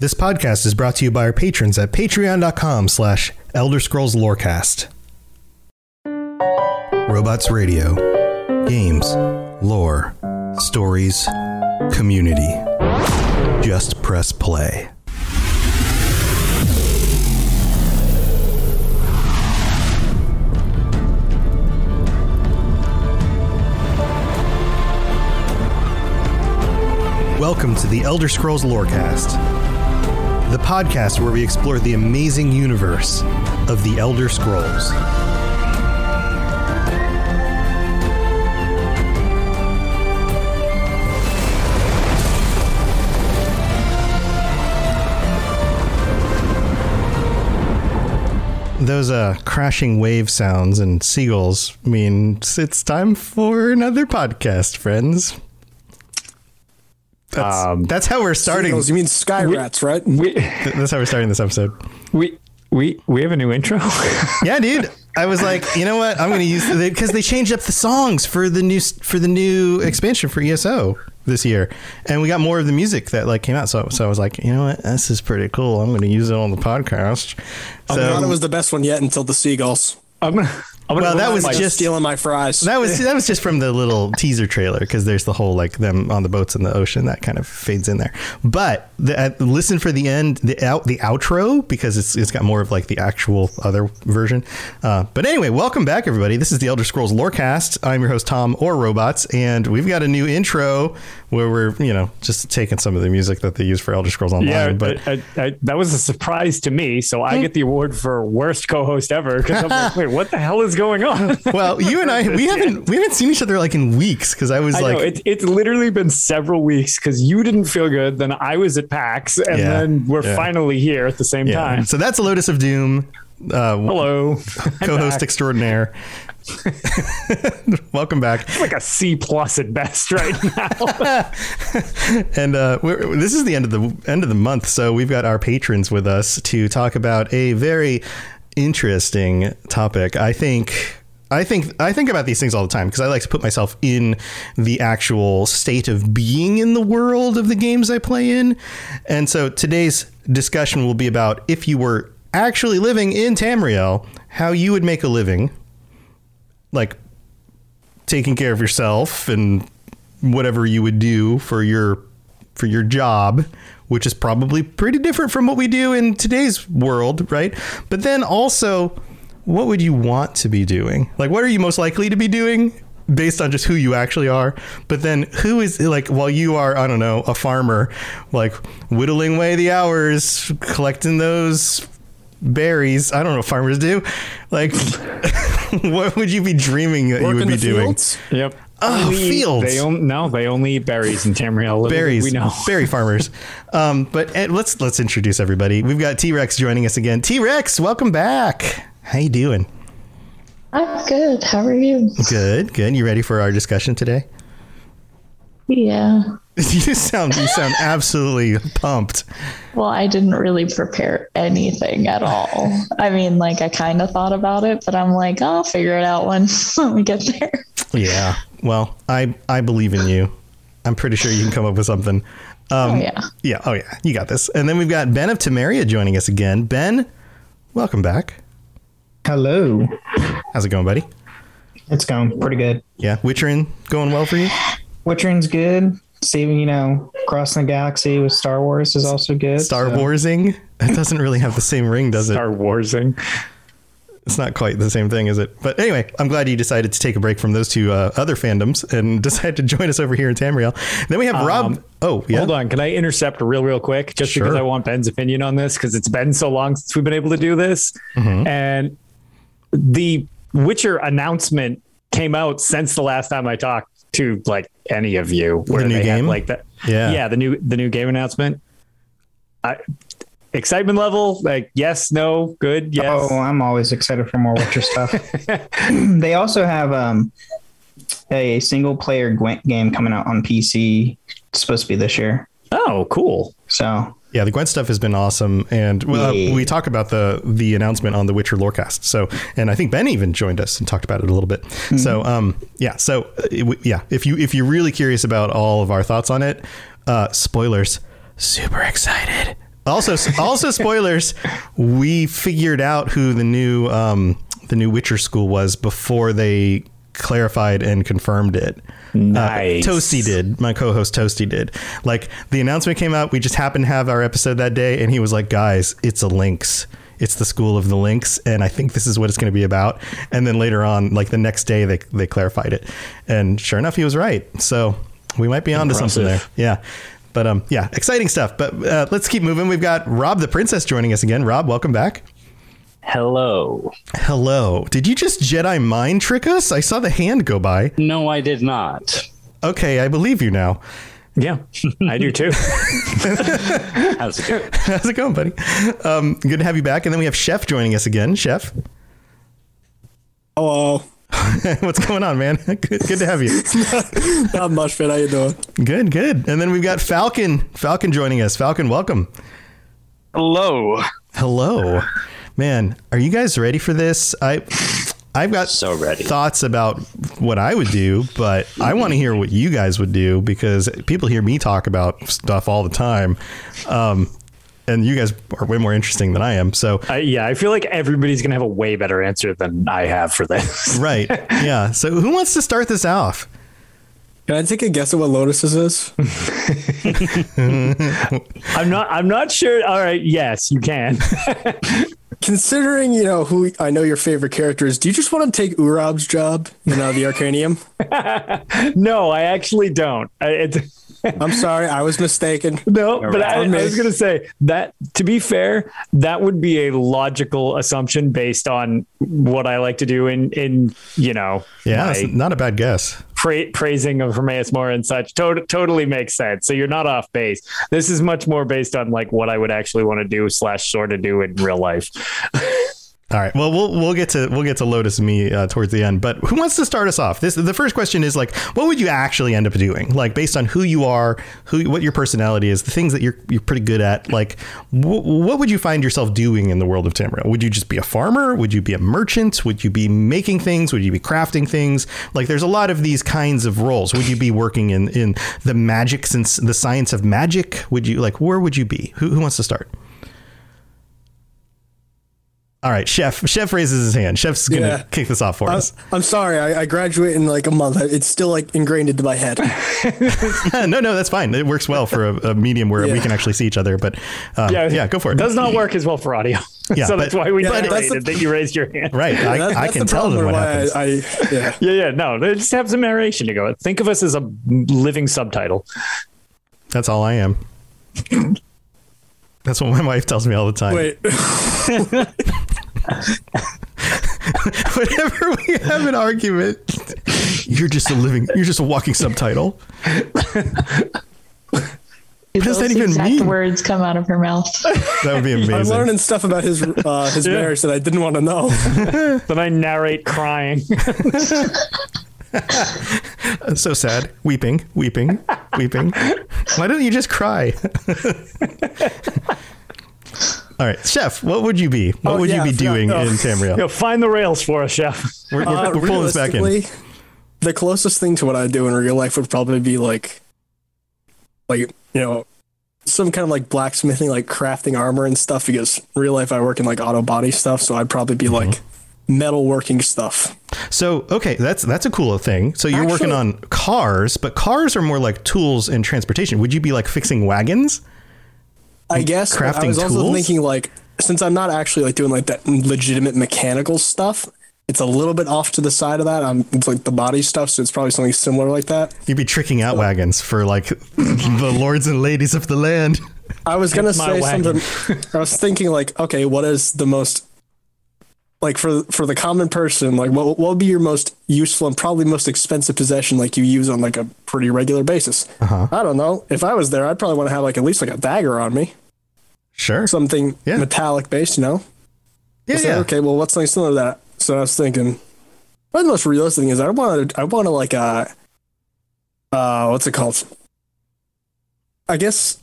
This podcast is brought to you by our patrons at patreon.com/Elder Scrolls Lorecast. Robots Radio. Games, lore, stories, community. Just press play. Welcome to the Elder Scrolls Lorecast, the podcast where we explore the amazing universe of the Elder Scrolls. Those crashing wave sounds and seagulls mean it's time for another podcast, friends. That's how we're starting. Seagulls, you mean sky rats, right? That's how we're starting this episode. We have a new intro. Yeah, dude. I was like, you know what? I'm going to use it because they changed up the songs for the new expansion for ESO this year, and we got more of the music that like came out. So I was like, you know what? This is pretty cool. I'm going to use it on the podcast. So, I thought it was the best one yet until the seagulls. Well, that was just stealing my fries. That was just from the little teaser trailer, because there's the whole like them on the boats in the ocean that kind of fades in there. But listen for the end, the outro, because it's got more of like the actual other version. But anyway, welcome back, everybody. This is the Elder Scrolls Lorecast. I'm your host Tom, or Robots, and we've got a new intro where we're just taking some of the music that they use for Elder Scrolls Online. Yeah, but that was a surprise to me, so I get the award for worst co-host ever, because I'm like, wait, what the hell is going on? Well, you and I, we haven't seen each other like in weeks, because I know, it's literally been several weeks, because you didn't feel good, then I was at PAX, and then we're finally here at the same time. So that's Lotus of Doom. Hello, co-host extraordinaire. Welcome back. It's like a C+ at best right now. And this is the end of the month, so we've got our patrons with us to talk about a very interesting topic. I think about these things all the time, because I like to put myself in the actual state of being in the world of the games I play in. And so today's discussion will be about, if you were actually living in Tamriel, how you would make a living, like taking care of yourself and whatever you would do for your job, which is probably pretty different from what we do in today's world, right? But then also, what would you want to be doing? Like, what are you most likely to be doing based on just who you actually are? But then who is, like, while you are, I don't know, a farmer, like whittling away the hours, collecting those berries. I don't know what farmers do. Like, what would you be dreaming that you would be doing? Yep. Oh, fields. They only eat berries in Tamriel. Berries. We know. Berry farmers. But let's introduce everybody. We've got T-Rex joining us again. T-Rex, welcome back. How you doing? I'm good. How are you? Good, good. You ready for our discussion today? Yeah. You sound absolutely pumped. Well, I didn't really prepare anything at all. I mean, like, I kind of thought about it, but I'm like, I'll figure it out when we get there. Yeah. Well, I believe in you. I'm pretty sure you can come up with something. Yeah. Oh, yeah. You got this. And then we've got Ben of Tameria joining us again. Ben, welcome back. Hello. How's it going, buddy? It's going pretty good. Yeah. Witcherin going well for you? Witcherin's good. Saving, crossing the galaxy with Star Wars is also good. Star Warsing? That doesn't really have the same ring, does it? Star Warsing. It's not quite the same thing, is it? But anyway, I'm glad you decided to take a break from those two other fandoms and decide to join us over here in Tamriel. Then we have Rob. Oh, yeah. Hold on. Can I intercept real quick? Just sure. Because I want Ben's opinion on this, because it's been so long since we've been able to do this. Mm-hmm. And the Witcher announcement came out since the last time I talked to like any of you, where the new game like that. Yeah. The new game announcement. Excitement level, like yes, no, good. Yes. Oh, I'm always excited for more Witcher stuff. They also have a single player Gwent game coming out on PC. It's supposed to be this year. Oh, cool. So yeah, the Gwent stuff has been awesome, and we talk about the announcement on the Witcher Lorecast. So, and I think Ben even joined us and talked about it a little bit. Mm-hmm. So, if you're really curious about all of our thoughts on it, spoilers, super excited. Also, spoilers. We figured out who the new Witcher school was before they clarified and confirmed it. Nice. Toasty did. My co-host Toasty did. Like, the announcement came out. We just happened to have our episode that day, and he was like, "Guys, it's a lynx. It's the school of the lynx, and I think this is what it's going to be about." And then later on, like the next day, they clarified it, and sure enough, he was right. So we might be onto something there. Yeah. But yeah, exciting stuff. But let's keep moving. We've got Rob the Princess joining us again. Rob, welcome back. Hello. Hello. Did you just Jedi mind trick us? I saw the hand go by. No, I did not. Okay, I believe you now. Yeah, I do too. How's it going? How's it going, buddy? Good to have you back. And then we have Chef joining us again. Chef. Hello. What's going on, man? Good to have you. Not much, man. How you doing? Good, good. And then we've got Falcon. Falcon joining us. Falcon, welcome. Hello. Hello. Man, are you guys ready for this? I've got so ready. Thoughts about what I would do, but I want to hear what you guys would do, because people hear me talk about stuff all the time. And you guys are way more interesting than I am. So yeah, I feel like everybody's going to have a way better answer than I have for this. Right. Yeah. So who wants to start this off? Can I take a guess at what Lotus's is? I'm not sure. All right. Yes, you can. Considering, you know, who I know your favorite character is, do you just want to take Urab's job? You know, the Arcanium? No, I actually don't. I'm sorry, I was mistaken. No, but I was going to say that, to be fair, that would be a logical assumption based on what I like to do in you know. Yeah, it's not a bad guess. Praising of Hermaeus Mora and such totally makes sense. So you're not off base. This is much more based on like what I would actually want to do / sort of do in real life. All right. Well, we'll get to Lotus and me towards the end. But who wants to start us off? The first question is like, what would you actually end up doing? Like, based on who you are, what your personality is, the things that you're pretty good at. Like, what would you find yourself doing in the world of Tamriel? Would you just be a farmer? Would you be a merchant? Would you be making things? Would you be crafting things? Like, there's a lot of these kinds of roles. Would you be working in the magic, since the science of magic? Would you, like, where would you be? Who wants to start? All right, Chef raises his hand. Chef's going to kick this off for us. I'm sorry. I graduate in like a month. It's still like ingrained into my head. No, that's fine. It works well for a medium where we can actually see each other. But yeah, go for it. Does not work as well for audio. Yeah, so that's why we decided that you raised your hand. Right. Yeah, I can tell them what happens. No, they just have some narration to go. Think of us as a living subtitle. That's all I am. That's what my wife tells me all the time. Wait. Whenever we have an argument, you're just a walking subtitle. What does that even mean? Words come out of her mouth. That would be amazing. I'm learning stuff about his marriage that I didn't want to know. Then I narrate crying. I'm so sad. Weeping. Why don't you just cry? All right, Chef, what would you be? What would you be doing in Tamriel? Yo, find the rails for us, Chef. We're pulling this back in. The closest thing to what I do in real life would probably be like, you know, some kind of like blacksmithing, like crafting armor and stuff, because in real life I work in like auto body stuff. So I'd probably be like metalworking stuff. So, okay, that's a cool thing. So you're working on cars, but cars are more like tools and transportation. Would you be like fixing wagons? I guess crafting I was tools? Also thinking like, since I'm not actually like doing like that legitimate mechanical stuff, it's a little bit off to the side of that. It's like the body stuff, so it's probably something similar like that. You'd be tricking out wagons for like the lords and ladies of the land. I was gonna say something. I was thinking like, okay, what is the most like for the common person, like what would be your most useful and probably most expensive possession like you use on like a pretty regular basis? I don't know. If I was there, I'd probably want to have like at least like a dagger on me. Sure. Something metallic based, you know? Yeah. Okay, well, what's something similar to that? So I was thinking, well, the most realistic thing is I want to like, what's it called? I guess.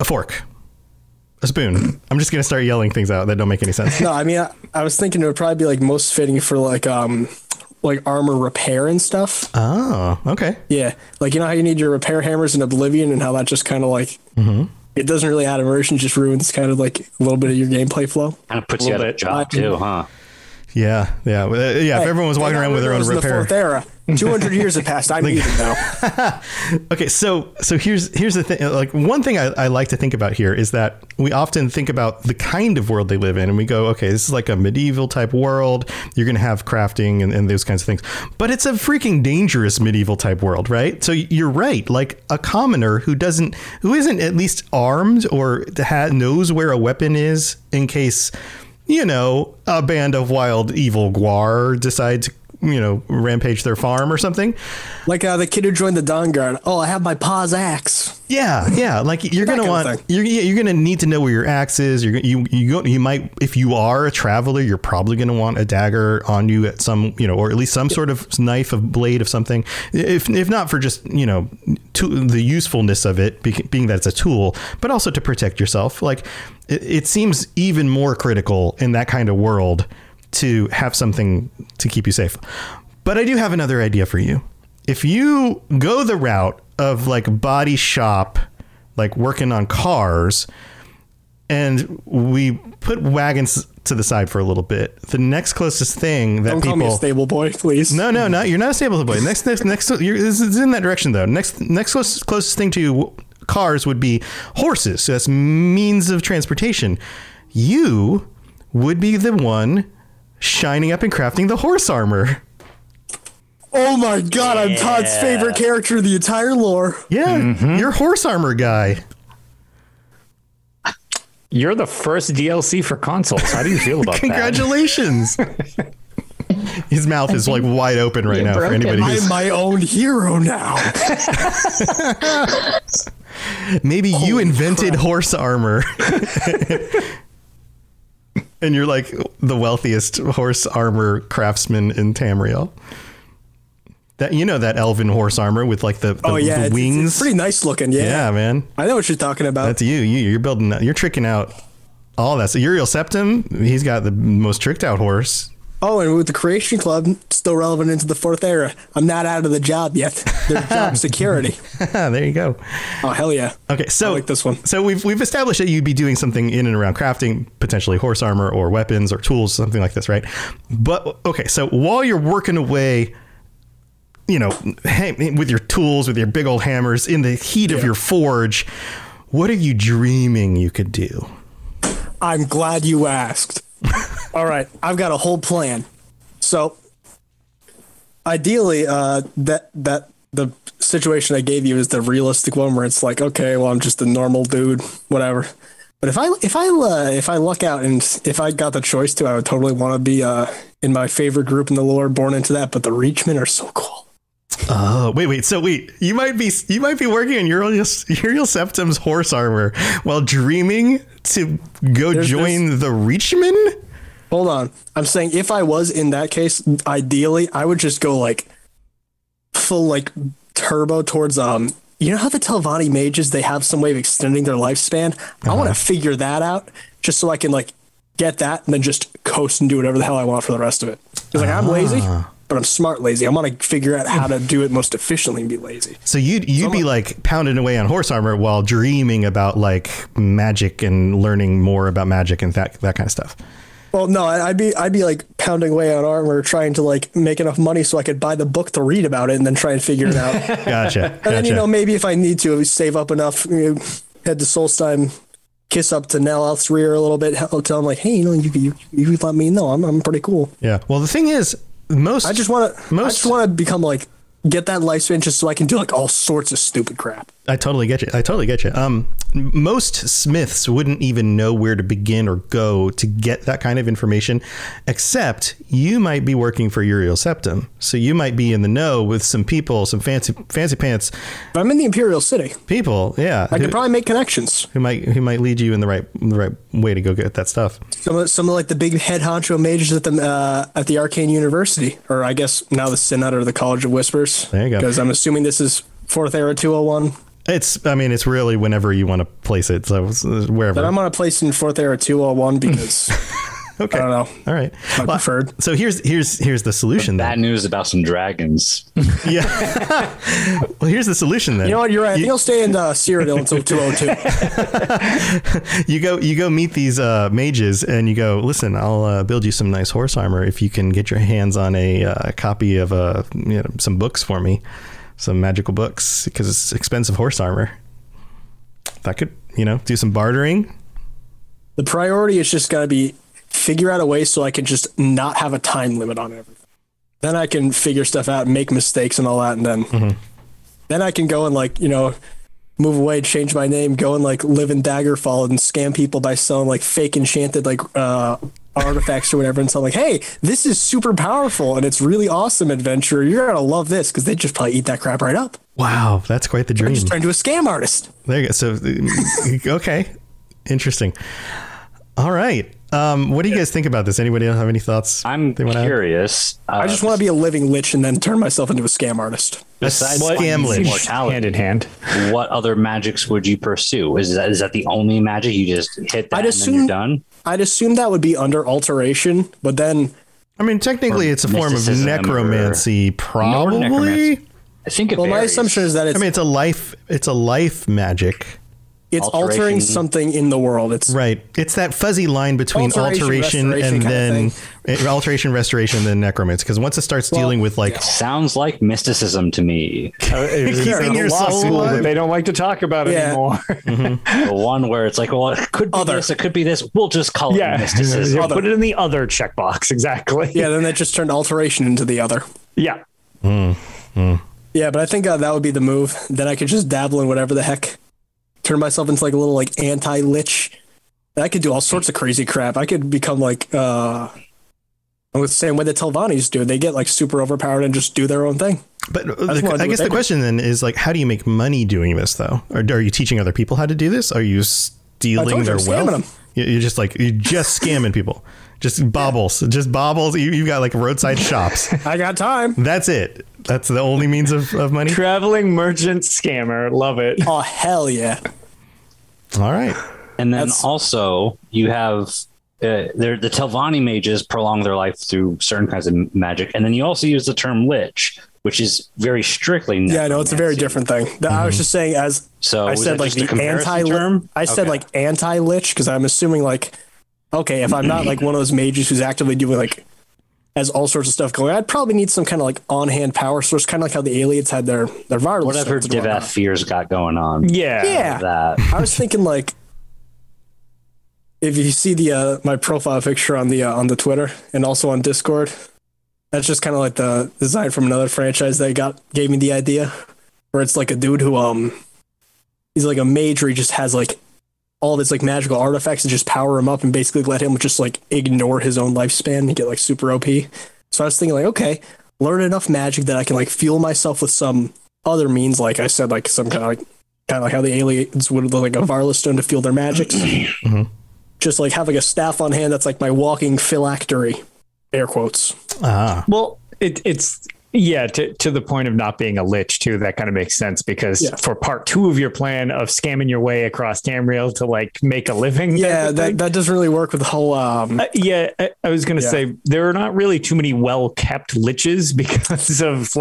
A fork. A spoon. I'm just going to start yelling things out that don't make any sense. No, I mean, I was thinking it would probably be like most fitting for like armor repair and stuff. Oh, okay. Yeah. Like, you know how you need your repair hammers in Oblivion and how that just kind of like it doesn't really add immersion, just ruins kind of like a little bit of your gameplay flow. Kind of puts you out of job too, huh? Yeah, yeah, yeah. Hey, if everyone was walking around with their own repair. The fourth era. 200 years have passed. I'm even now. Okay, so here's the thing. Like, one thing I like to think about here is that we often think about the kind of world they live in, and we go, okay, this is like a medieval type world. You're going to have crafting and those kinds of things, but it's a freaking dangerous medieval type world, right? So you're right. Like a commoner who isn't at least armed or knows where a weapon is in case, you know, a band of wild evil Gwar decides, you know, rampage their farm or something. Like the kid who joined the Dawnguard. Oh, I have my pa's axe. Yeah, yeah. Like you're gonna want, you're gonna need to know where your axe is. You might, if you are a traveler, you're probably gonna want a dagger on you at some, you know, or at least some sort of knife, a blade of something. If not for just, you know, the usefulness of it, being that it's a tool, but also to protect yourself. Like it seems even more critical in that kind of world to have something to keep you safe. But I do have another idea for you. If you go the route of like body shop, like working on cars, and we put wagons to the side for a little bit, the next closest thing that— Don't people call me a stable boy, please. No, you're not a stable boy. Next, this is in that direction though. Next closest thing to cars would be horses. So that's means of transportation. You would be the one shining up and crafting the horse armor. Oh my god, I'm Todd's favorite character of the entire lore. Yeah, You're horse armor guy. You're the first DLC for consoles. How do you feel about Congratulations. That? Congratulations. His mouth is like wide open right now for anybody. I'm my own hero now. Maybe you invented horse armor. And you're like the wealthiest horse armor craftsman in Tamriel. That, you know, that elven horse armor with like the wings. It's pretty nice looking. Yeah, man. I know what you're talking about. That's you. You're building. You're tricking out all that. So Uriel Septim, he's got the most tricked out horse. Oh, and with the Creation Club, still relevant into the fourth era. I'm not out of the job yet. There's job security. There you go. Oh, hell yeah. Okay, so I like this one. So we've established that you'd be doing something in and around crafting, potentially horse armor or weapons or tools, something like this, right? But okay, so while you're working away, you know, with your tools, with your big old hammers in the heat of your forge, what are you dreaming you could do? I'm glad you asked. All right, I've got a whole plan. So ideally, that the situation I gave you is the realistic one where it's like, okay, well, I'm just a normal dude, whatever. But if I luck out and if I got the choice to, I would totally want to be in my favorite group in the lore, born into that. But the Reachmen are so cool. Oh, wait. So wait, you might be working on Uriel Septim's horse armor while dreaming to go join the Reachmen? Hold on. I'm saying if I was in that case, ideally, I would just go like full like turbo towards, you know how the Telvanni mages, they have some way of extending their lifespan? Uh-huh. I want to figure that out just so I can like get that and then just coast and do whatever the hell I want for the rest of it. Because like I'm lazy. But I'm smart lazy. I want to figure out how to do it most efficiently and be lazy. So you'd be like pounding away on horse armor while dreaming about like magic and learning more about magic and that kind of stuff. Well, no, I'd be like pounding away on armor, trying to like make enough money so I could buy the book to read about it and then try and figure it out. Gotcha. And then, you know, maybe if I need to save up enough, you know, head to Solstheim, kiss up to Nell Elf's rear a little bit, tell him like, hey, you know, you let me know I'm pretty cool. Yeah. Well, the thing is, I just want to become like, get that lifespan just so I can do like all sorts of stupid crap. I totally get you. Most smiths wouldn't even know where to begin or go to get that kind of information, except you might be working for Uriel Septim. So you might be in the know with some people, some fancy pants. But I'm in the Imperial City. People, yeah. I could probably make connections. Who might lead you in the right way to go get that stuff. Some of like the big head honcho mages at the Arcane University, or I guess now the Synod or the College of Whispers. There you go. Because I'm assuming this is 4th Era 201. I mean, it's really whenever you want to place it. So wherever. But I'm going to place it in 4th Era 201 because Okay. I don't know. All right. Well, preferred. So here's the solution. Bad news about some dragons. Yeah. Well, here's the solution then. You know what? You're right. You'll stay in the Cyrodiil until 202. You go meet these mages and you go, listen, I'll build you some nice horse armor if you can get your hands on a copy of some books for me, some magical books, because it's expensive horse armor. That could, do some bartering. The priority is just got to be figure out a way so I can just not have a time limit on everything. Then I can figure stuff out and make mistakes and all that. And then, then I can go and move away, change my name, go and live in Daggerfall and scam people by selling fake enchanted, artifacts or whatever. And so I'm like, hey, this is super powerful and it's really awesome adventure. You're going to love this, because they just probably eat that crap right up. Wow. That's quite the dream. I'm just turned into a scam artist. There you go. So, okay. Interesting. All right. What do you guys think about this? Anybody else have any thoughts? I'm curious. I just want to be a living lich and then turn myself into a scam artist. Besides scam lich, hand in hand. What other magics would you pursue? Is that the only magic you just hit that and then you're done? I'd assume that would be under alteration, but then... I mean, technically, it's a form of necromancy, probably. Necromancy. I think it varies. My assumption is that it's... I mean, it's a life magic. It's altering something in the world. It's right. It's that fuzzy line between alteration, restoration, and then necromancy. Because once it starts dealing with sounds like mysticism to me. Keeping your soul alive. They don't like to talk about it anymore. Mm-hmm. The one where it's it could be this, it could be this. We'll just call it mysticism. Put it in the other checkbox. Exactly. Yeah. Then that just turned alteration into the other. Yeah. Mm-hmm. Yeah, but I think that would be the move. Then I could just dabble in whatever the heck. Turn myself into a little anti-lich. I could do all sorts of crazy crap. I could become the same way the Telvannis do. They get super overpowered and just do their own thing. But I guess the question then is how do you make money doing this though? Or are you teaching other people how to do this? Are you stealing their wealth? You're just scamming people. Just baubles. Yeah. Just baubles. You've got roadside shops. I got time. That's it. That's the only means of money. Traveling merchant scammer. Love it. Oh, hell yeah. All right. And then also you have the Telvanni mages prolong their life through certain kinds of magic. And then you also use the term lich, which is very strictly. Yeah, no, it's a very different thing. Mm-hmm. I was just saying I said the anti-term. I said anti-lich because I'm assuming okay, if I'm not one of those mages who's actively doing has all sorts of stuff going, I'd probably need some kind of on-hand power source, kind of how the aliens had their wireless. Whatever Divath Fear's got going on. Yeah. That. I was thinking if you see the my profile picture on the Twitter and also on Discord, that's just kind of the design from another franchise that gave me the idea, where it's a dude who he's a mage where he just has all this magical artifacts and just power him up and basically let him just ignore his own lifespan and get super OP. So I was thinking okay, learn enough magic that I can fuel myself with some other means. Like I said, some kind of how the aliens would a Varla stone to fuel their magics. Mm-hmm. Just have a staff on hand. That's my walking phylactery, air quotes. Ah, well, it's. Yeah, to the point of not being a lich, too, that kind of makes sense, because for part 2 of your plan of scamming your way across Tamriel to, make a living... Yeah, that doesn't really work with the whole... I was going to say, there are not really too many well-kept liches because of,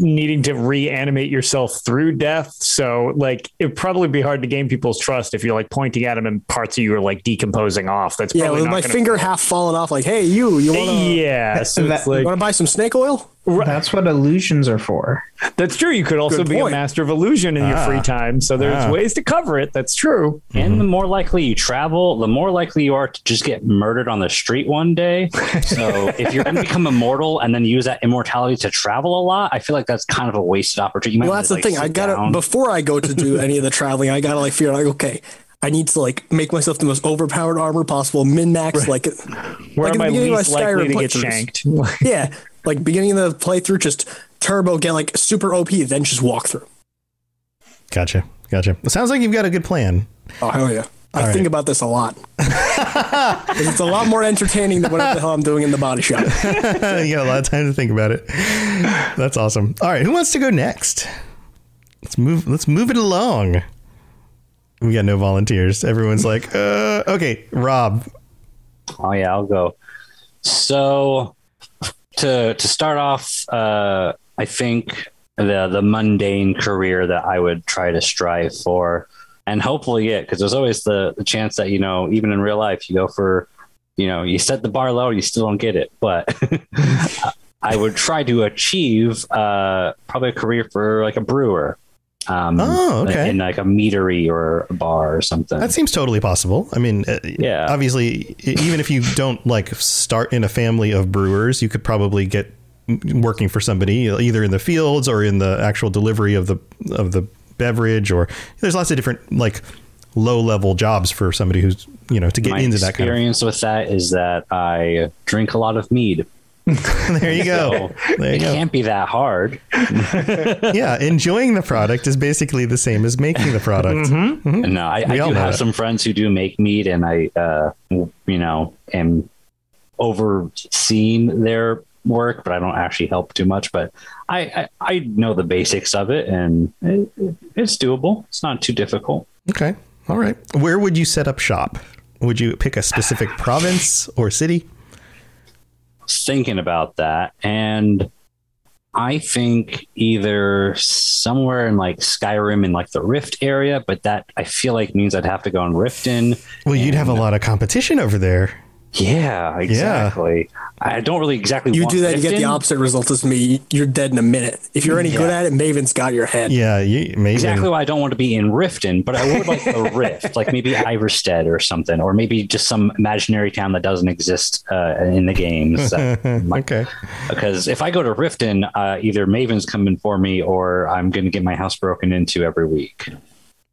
needing to reanimate yourself through death. So, it'd probably be hard to gain people's trust if you're, pointing at them and parts of you are, decomposing off. That's probably with my finger half falling off, hey, you want to... Yeah, so you want to buy some snake oil? Right. That's what illusions are for. That's true. You could also be a master of illusion in your free time. So there's ways to cover it. That's true. Mm-hmm. And the more likely you travel, the more likely you are to just get murdered on the street one day. So if you're going to become immortal and then use that immortality to travel a lot, I feel that's kind of a wasted opportunity. Well, that's the thing. I gotta, before I go to do any of the traveling, I gotta figure out okay, I need to make myself the most overpowered armor possible, min-max, where am I least likely to get shanked? Yeah. Beginning of the playthrough, just turbo, get super OP, then just walk through. Gotcha. It sounds like you've got a good plan. Oh, hell yeah. I think about this a lot. It's a lot more entertaining than whatever the hell I'm doing in the body shop. You got a lot of time to think about it. That's awesome. All right. Who wants to go next? Let's move it along. We got no volunteers. Everyone's okay, Rob, Oh yeah, I'll go. So to start off, I think the mundane career that I would try to strive for, and hopefully it, because there's always the chance that, you know, even in real life, you go for, you know, you set the bar low, you still don't get it. But I would try to achieve probably a career for like a brewer. In like a meadery or a bar or something. That seems totally possible. I mean, yeah, obviously, even if you don't like start in a family of brewers, you could probably get working for somebody either in the fields or in the actual delivery of the beverage, or there's lots of different like low level jobs for somebody who's, you know, to get into that kind of experience with that is that I drink a lot of mead. There you go. There you go. Can't be that hard. Yeah, enjoying the product is basically the same as making the product. Mm-hmm. Mm-hmm. No, I do have some friends who do make mead, and I, you know, am overseeing their work, but I don't actually help too much. But I know the basics of it, and it's doable. It's not too difficult. Okay, all right. Where would you set up shop? Would you pick a specific province or city? Thinking about that, and I think either somewhere in like Skyrim in like the Rift area, but that I feel like means I'd have to go on Riften. Well, you'd have a lot of competition over there. Yeah, exactly. Yeah. I don't really exactly. You want do that, Riften. You get the opposite result as me. You're dead in a minute. If you're any good at it, Maven's got your head. Yeah, Maven. Exactly why I don't want to be in Riften, but I would like the Rift, like maybe Iverstead or something, or maybe just some imaginary town that doesn't exist in the games. Okay. Because if I go to Riften, either Maven's coming for me, or I'm going to get my house broken into every week.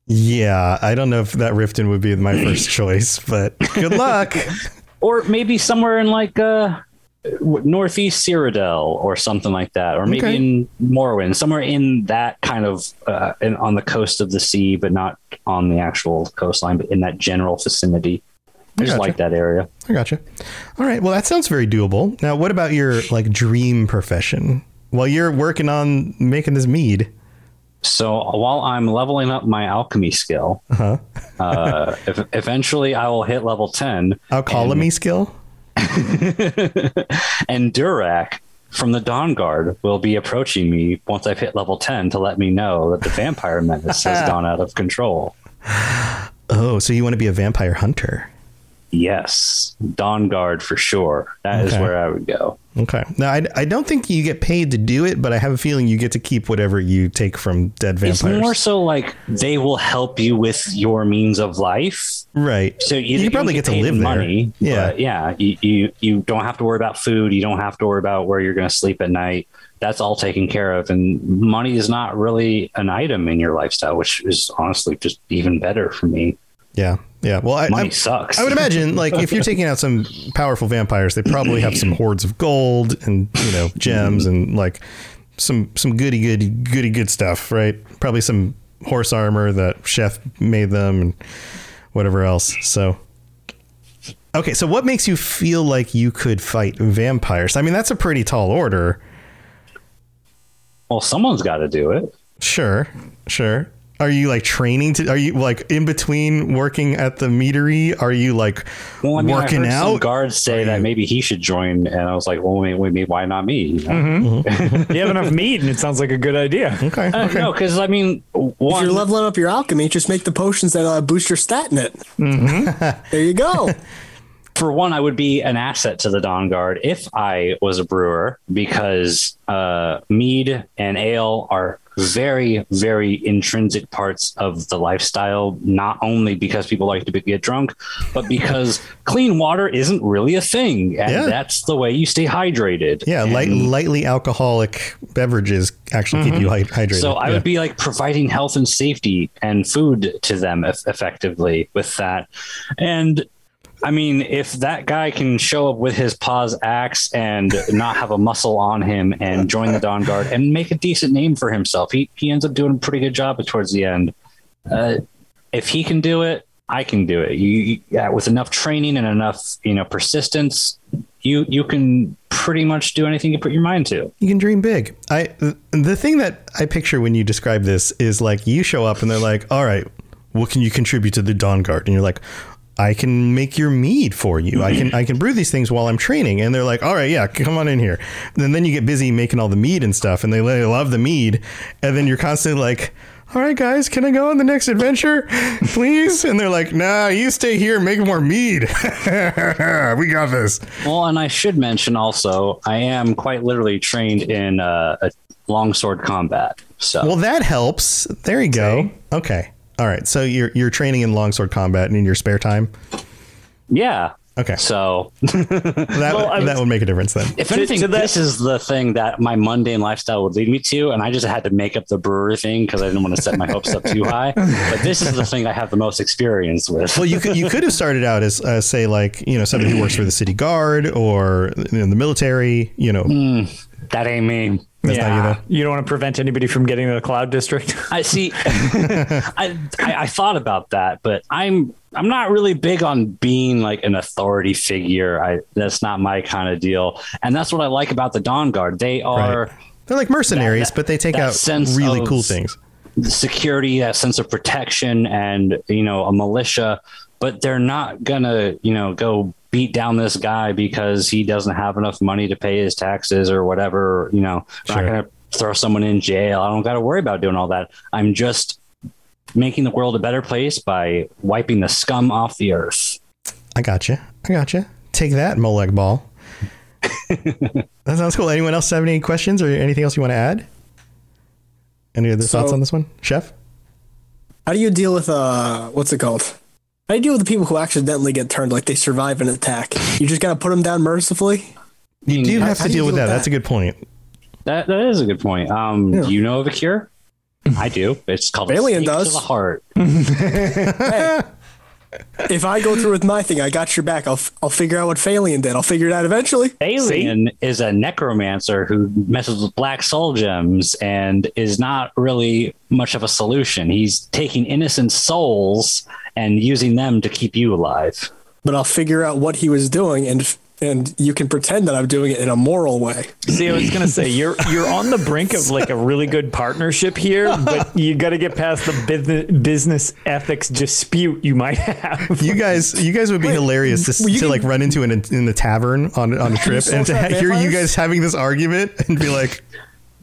Yeah, I don't know if that Riften would be my first choice, but good luck. Or maybe somewhere in like Northeast Cyrodiil or something like that, or maybe in Morrowind, somewhere in that kind of on the coast of the sea, but not on the actual coastline, but in that general vicinity. I just like that area. I gotcha. All right. Well, that sounds very doable. Now, what about your like dream profession while you're working on making this mead? So while I'm leveling up my alchemy skill, eventually I will hit level 10. Alchemy skill? And Durak from the Dawnguard will be approaching me once I've hit level 10 to let me know that the vampire menace has gone out of control. Oh, so you want to be a vampire hunter? Yes, Dawnguard for sure. That is where I would go. Okay. Now, I don't think you get paid to do it, but I have a feeling you get to keep whatever you take from dead vampires. It's more so like they will help you with your means of life. Right. So you probably get to live money, there. Yeah. Yeah. You don't have to worry about food. You don't have to worry about where you're going to sleep at night. That's all taken care of. And money is not really an item in your lifestyle, which is honestly just even better for me. Yeah. Yeah, well, money sucks. I would imagine, like, if you're taking out some powerful vampires, they probably have some hoards of gold and, you know, gems and like some goody good stuff, right? Probably some horse armor that Chef made them and whatever else. So, okay, so what makes you feel like you could fight vampires? I mean, that's a pretty tall order. Well, someone's got to do it. Sure. Are you like training to, are you like in between working at the meadery? Are you like working out? Some guards say that maybe he should join. And I was like, well, wait, why not me? You know? Mm-hmm. You have enough meat and it sounds like a good idea. Okay. No, because I mean, if you're leveling up your alchemy, just make the potions that boost your stat in it. Mm-hmm. There you go. For one, I would be an asset to the Dawnguard if I was a brewer, because mead and ale are very, very intrinsic parts of the lifestyle, not only because people like to get drunk, but because clean water isn't really a thing. And that's the way you stay hydrated. Yeah. Lightly alcoholic beverages actually keep you hydrated. So I would be like providing health and safety and food to them effectively with that. And I mean, if that guy can show up with his pa's axe and not have a muscle on him and join the Dawnguard and make a decent name for himself, he ends up doing a pretty good job towards the end. If he can do it, I can do it. With enough training and enough, you know, persistence, you can pretty much do anything you put your mind to. You can dream big. The thing that I picture when you describe this is like you show up and they're like, all right, what can you contribute to the Dawnguard? And you're like, I can make your mead for you. I can brew these things while I'm training. And they're like, all right, yeah, come on in here. And then you get busy making all the mead and stuff, and they love the mead. And then you're constantly like, all right, guys, can I go on the next adventure, please? And they're like, nah, you stay here, make more mead. We got this. Well, and I should mention also, I am quite literally trained in a longsword combat. So, well, that helps. There you go. Okay. All right, so you're training in longsword combat in your spare time? Yeah. Okay. So that would make a difference then. If anything, this is the thing that my mundane lifestyle would lead me to, and I just had to make up the brewery thing because I didn't want to set my hopes up too high. But this is the thing I have the most experience with. Well, you could have started out as say, like, you know, somebody who works for the city guard or in the military. You know, that ain't me. That's not you don't want to prevent anybody from getting to the cloud district. I see. I thought about that, but I'm not really big on being like an authority figure. That's not my kind of deal. And that's what I like about the Dawnguard. They are. Right. They're like mercenaries, but they take out really cool things. Security, that sense of protection and, you know, a militia, but they're not going to, you know, go beat down this guy because he doesn't have enough money to pay his taxes or whatever. You know, I'm not going to throw someone in jail. I don't got to worry about doing all that. I'm just making the world a better place by wiping the scum off the earth. I gotcha. Take that, Molag Bal. That sounds cool. Anyone else have any questions or anything else you want to add? Any other thoughts on this one, Chef? How do you deal with what's it called? I deal with the people who accidentally get turned, like they survive an attack. You just got to put them down mercifully. You do have to deal with that. That's a good point. That is a good point. Do you know of a cure? I do. It's called Alien does. To the heart. Hey, if I go through with my thing, I got your back. I'll figure out what Phalion did. I'll figure it out eventually. Phalion is a necromancer who messes with black soul gems and is not really much of a solution. He's taking innocent souls and using them to keep you alive. But I'll figure out what he was doing and you can pretend that I'm doing it in a moral way. See, I was going to say, you're on the brink of like a really good partnership here, but you got to get past the business ethics dispute you might have. You guys would be hilarious to like run into in the tavern on a trip and to hear you guys having this argument and be like,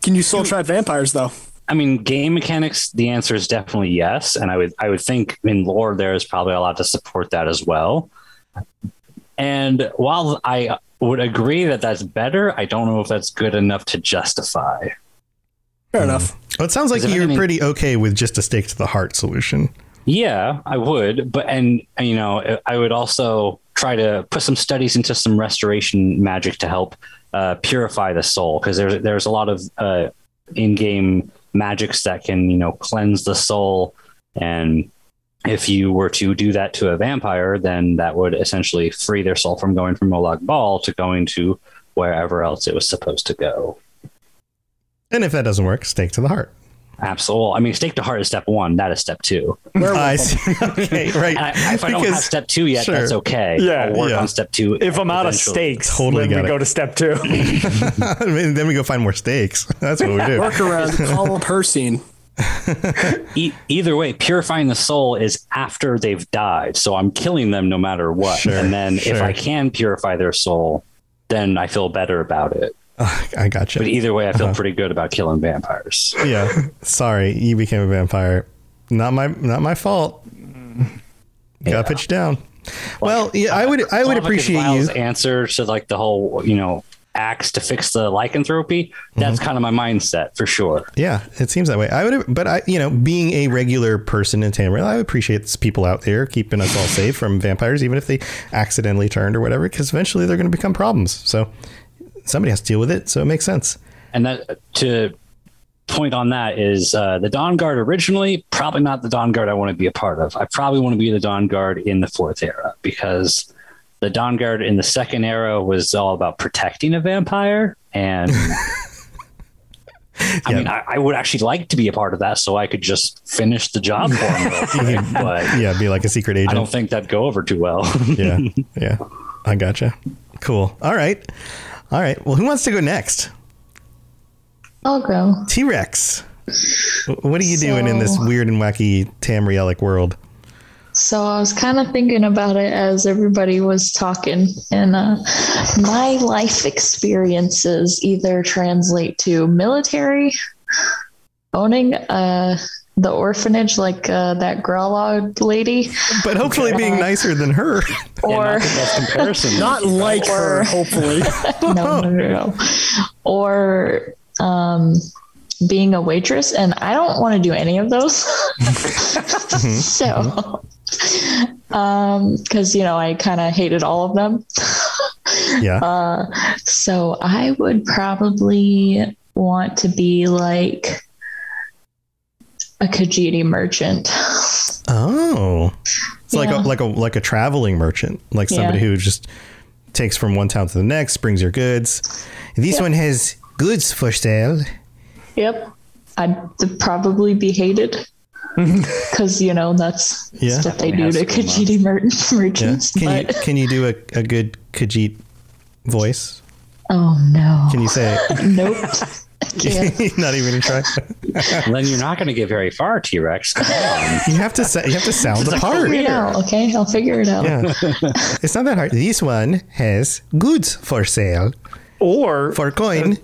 can you soul trap vampires though? I mean, game mechanics, the answer is definitely yes. And I would think in lore, there is probably a lot to support that as well. And while I would agree that that's better, I don't know if that's good enough to justify. Fair enough. Well, it sounds like you're pretty okay with just a stake to the heart solution. Yeah, I would. But, and you know, I would also try to put some studies into some restoration magic to help purify the soul. Because there's a lot of in-game magics that can, you know, cleanse the soul, and if you were to do that to a vampire, then that would essentially free their soul from going from Molag Bal to going to wherever else it was supposed to go. And if that doesn't work, stake to the heart. Absolutely. I mean, stake to heart is step one. That is step two. I see. Okay, right. If I don't have step two yet, that's okay. Yeah, I'll work on step two. If I'm out of stakes, then we go to step two. I mean, then we go find more stakes. That's what we do. Work around, call a person. Either way, purifying the soul is after they've died, so I'm killing them no matter what. And then if I can purify their soul, then I feel better about it. I gotcha. But either way, I feel pretty good about killing vampires. Yeah. Sorry, you became a vampire. Not my fault. Gotta put you down. Like, well, yeah, I would appreciate you answer to like the whole, you know, axe to fix the lycanthropy. That's kind of my mindset for sure. Yeah, it seems that way. I would, but I, you know, being a regular person in Tamriel, I appreciate people out there keeping us all safe from vampires, even if they accidentally turned or whatever, because eventually they're going to become problems. So somebody has to deal with it. So it makes sense. And that to point on that is the Dawnguard originally, probably not the Dawnguard I want to be a part of. I probably want to be the Dawnguard in the Fourth Era, because the Dawnguard in the Second Era was all about protecting a vampire. And I mean, I would actually like to be a part of that so I could just finish the job for him. But yeah, be like a secret agent. I don't think that'd go over too well. Yeah. Yeah. I gotcha. Cool. All right. Well, who wants to go next? I'll go. T-Rex. What are you doing in this weird and wacky Tamrielic world? So I was kind of thinking about it as everybody was talking, and my life experiences either translate to military, owning the orphanage, like that Growlog lady. But hopefully being nicer than her. Or not like her, hopefully. No. Or being a waitress, and I don't want to do any of those. Because I kind of hated all of them. Yeah. So I would probably want to be like a Khajiit merchant. Oh, it's like a traveling merchant, like somebody who just takes from one town to the next, brings your goods. This one has goods for sale. Yep, I'd probably be hated because that's stuff they do to Khajiit merchants. Yeah. Can you do a good Khajiit voice? Oh no! Can you say nope? Not even a try. Then you're not going to get very far, T-Rex. Come on. You have to sound the part. Okay, I'll figure it out. Yeah. It's not that hard. This one has goods for sale, or for coin,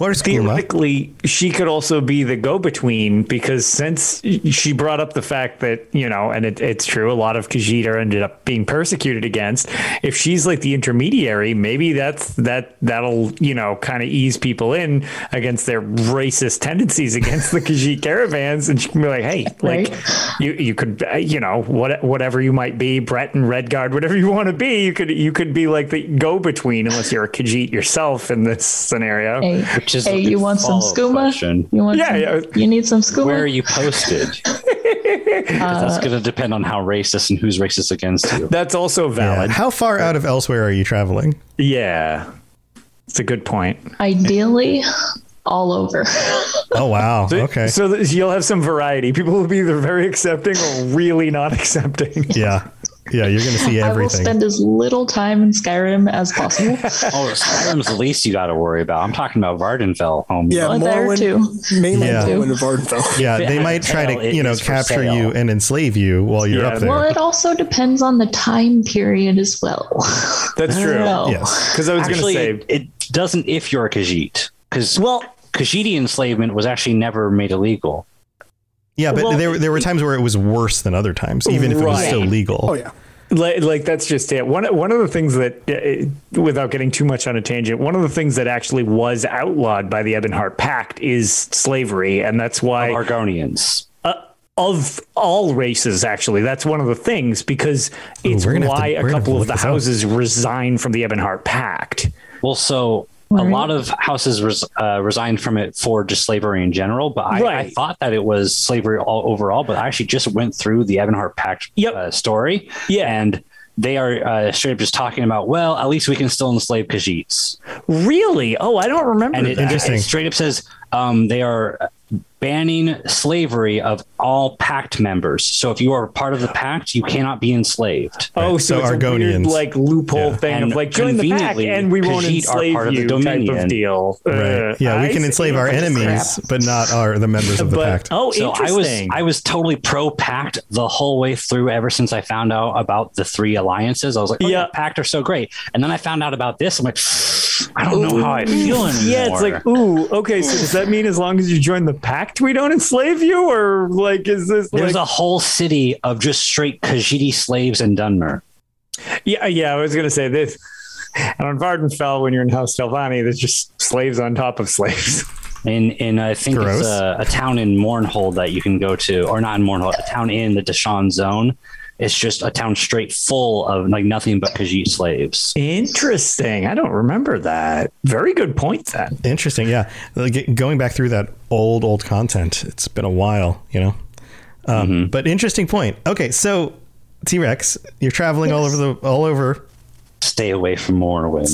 or theoretically, she could also be the go-between, because since she brought up the fact that and it's true, a lot of Khajiit ended up being persecuted against. If she's like the intermediary, maybe that'll kind of ease people in against their racist tendencies against the Khajiit caravans, and she can be like, hey, like you could whatever you might be, Breton, Redguard, whatever you want to be, you could be like the go-between, unless you're a Khajiit yourself in this scenario. Hey. Hey, you want some skooma? You need some skooma? Where are you posted? That's going to depend on how racist and who's racist against you. That's also valid. Yeah. How far out of elsewhere are you traveling? Yeah, it's a good point. Ideally, all over. Oh, wow. Okay. So you'll have some variety. People will be either very accepting or really not accepting. Yeah. Yeah, you're going to see everything. I will spend as little time in Skyrim as possible. Oh, Skyrim's the least you got to worry about. I'm talking about Vardenfell. Mainly Morrowind and Vardenfell. Yeah, they might try to, capture you and enslave you while you're up there. Well, it also depends on the time period as well. That's true. Yes, because I was going to say it doesn't if you're a Khajiit, because Khajiit enslavement was actually never made illegal. Yeah, but there were times where it was worse than other times, even if it was still legal. Oh, yeah. Like that's just it. One of the things that, without getting too much on a tangent, one of the things that actually was outlawed by the Ebonheart Pact is slavery, and that's why... Argonians. Of all races, actually. That's one of the things, because it's why a couple of the houses resign from the Ebonheart Pact. Well, so... A lot of houses resigned from it for just slavery in general, but I thought that it was slavery overall, but I actually just went through the Ebonheart Pact story, and they are straight up just talking about, well, at least we can still enslave Khajiits. Really? Oh, I don't remember. And it straight up says they are banning slavery of all pact members. So if you are part of the pact, you cannannot be enslaved. Right. Oh, so it's a weird, loophole thing and of join the pact and we won't enslave you type of deal. Right. Yeah, we can enslave our enemies, but not the members of the pact. Oh, so interesting. I was totally pro-pact the whole way through, ever since I found out about the three alliances. I was like, the pact are so great. And then I found out about this. I'm like, I don't know how I feel anymore. Yeah, it's like, so does that mean as long as you join the pact, we don't enslave you? Or is this... There's a whole city of just straight Khajiit slaves in Dunmer. Yeah, I was going to say this. And on Vardenfell, when you're in House Telvanni, there's just slaves on top of slaves. And I think it's a town in Mournhold that you can go to, or not in Mournhold, a town in the Deshaun zone. It's just a town straight full of nothing but Khajiit slaves. Interesting. I don't remember that. Very good point then. Interesting. Yeah. Going back through that old content, it's been a while, but interesting point. Okay. So T-Rex, you're traveling all over. Stay away from Morrowind.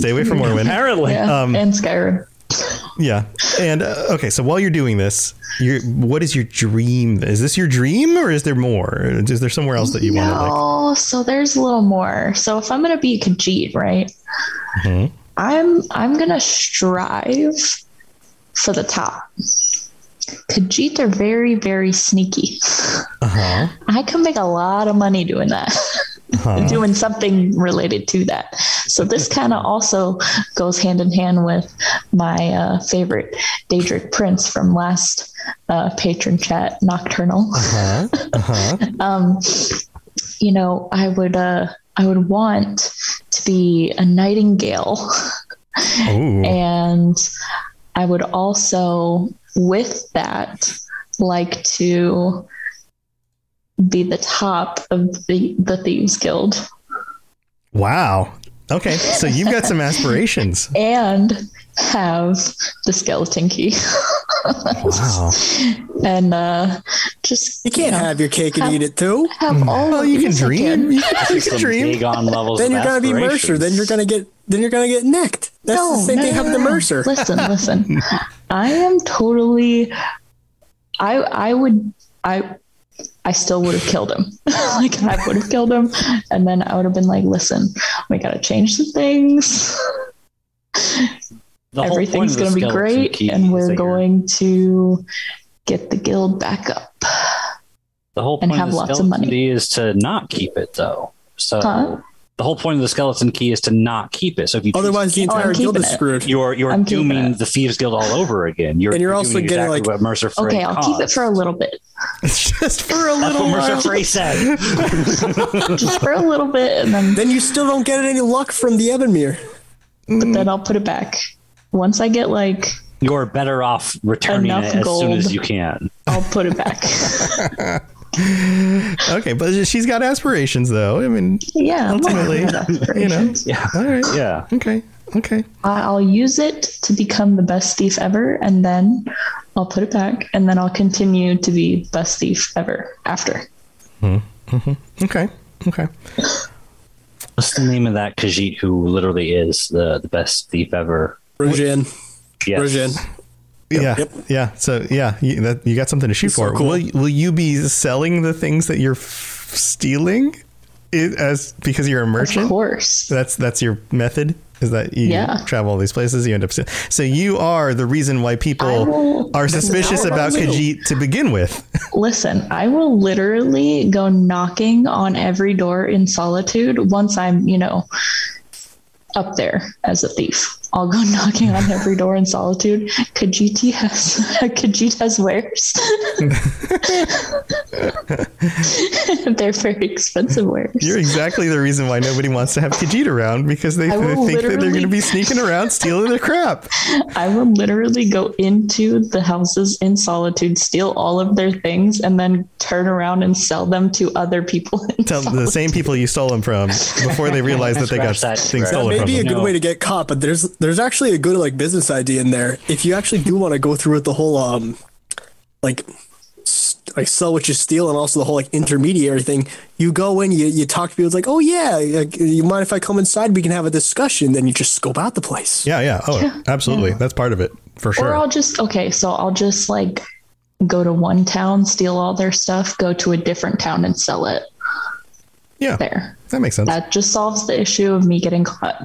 Apparently. Yeah, and Skyrim. Yeah. And okay. So while you're doing this, what is your dream? Is this your dream, or is there more? Is there somewhere else that you want to like? Oh, so there's a little more. So if I'm going to be a Khajiit, right? Mm-hmm. I'm going to strive for the top. Khajiit are very, very sneaky. Uh-huh. I can make a lot of money doing that. Uh-huh. Doing something related to that. So this kind of also goes hand in hand with my favorite Daedric prince from last patron chat, Nocturnal. Uh-huh. Uh-huh. You know, I would want to be a nightingale. Ooh. And I would also, with that, like to be the top of the Thieves Guild. Wow. Okay. So you've got some aspirations. And have the skeleton key. Wow. And just you can't have your cake and eat it too. Well, you can dream. You can dream. Big on levels. Then you're gonna be Mercer. Then you're gonna get necked. That's the same thing happened to Mercer. Listen. I am totally. I still would have killed him. Like, I would have killed him. And then I would have been like, listen, we got to change some things. Everything's going to be great. And we're going to get the guild back up. The whole point of the skeleton key is to not keep it, though. So the whole point of the skeleton key is to not keep it. So if you otherwise the entire guild is screwed. You're dooming the Thieves Guild all over again. You're also getting exactly like what Mercer Frey okay, I'll keep it for a little bit. Just for a little bit. Mercer Frey said. Just for a little bit, and then you still don't get any luck from the Ebonmere. But then I'll put it back once I get like. You're better off returning it as soon as you can. I'll put it back. Okay, but she's got aspirations, though. I mean, yeah, ultimately, you know. Yeah. All right. Yeah. Okay. I'll use it to become the best thief ever, and then I'll put it back, and then I'll continue to be best thief ever after. Mm-hmm. Okay. What's the name of that Khajiit who literally is the best thief ever? Rujan. Yes. Rujan. Yeah. So you got something to shoot for. So cool. Will you be selling the things that you're stealing because you're a merchant? Of course. That's your method. Is that you travel all these places, you end up stealing. So you are the reason why people are suspicious about Khajiit to begin with. Listen, I will literally go knocking on every door in solitude once I'm, up there as a thief. I'll go knocking on every door in solitude. Khajiit has wares. They're very expensive wares. You're exactly the reason why nobody wants to have Khajiit around, because they think that they're going to be sneaking around stealing their crap. I will literally go into the houses in solitude, steal all of their things, and then turn around and sell them to other people. Tell the same people you stole them from before they realize that they got things stolen from them. That may be a good way to get caught, but there's actually a good business idea in there. If you actually do want to go through with the whole sell what you steal, and also the whole intermediary thing, you go in, you talk to people. It's like, oh yeah, you mind if I come inside? We can have a discussion. Then you just scope out the place. Yeah. Oh, yeah, absolutely. Yeah. That's part of it for sure. Or I'll just go to one town, steal all their stuff, go to a different town and sell it. Yeah. There. That makes sense. That just solves the issue of me getting caught.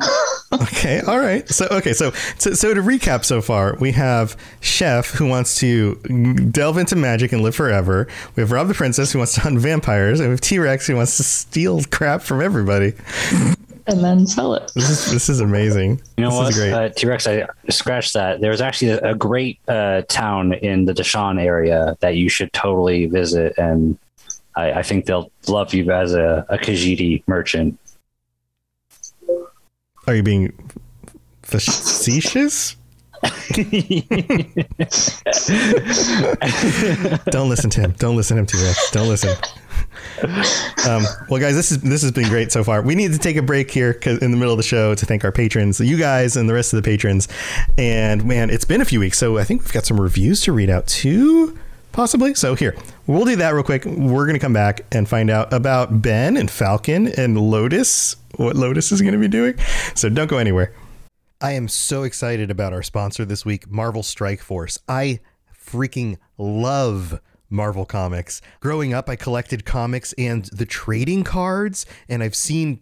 Okay. All right. So to recap so far, we have Chef, who wants to delve into magic and live forever. We have Rob the Princess, who wants to hunt vampires. And we have T-Rex, who wants to steal crap from everybody. And then sell it. This is amazing. You know what? T-Rex, I scratched that. There's actually a great town in the Deshaun area that you should totally visit, and I think they'll love you as a Khajiit merchant. Are you being facetious? Don't listen to him, T-Rex. Don't listen. Well, guys, this has been great so far. We need to take a break here in the middle of the show to thank our patrons, you guys and the rest of the patrons. And man, it's been a few weeks, so I think we've got some reviews to read out too. Possibly. So here, we'll do that real quick. We're going to come back and find out about Ben and Falcon and Lotus, what Lotus is going to be doing. So don't go anywhere. I am so excited about our sponsor this week, Marvel Strike Force. I freaking love Marvel Comics. Growing up, I collected comics and the trading cards, and I've seen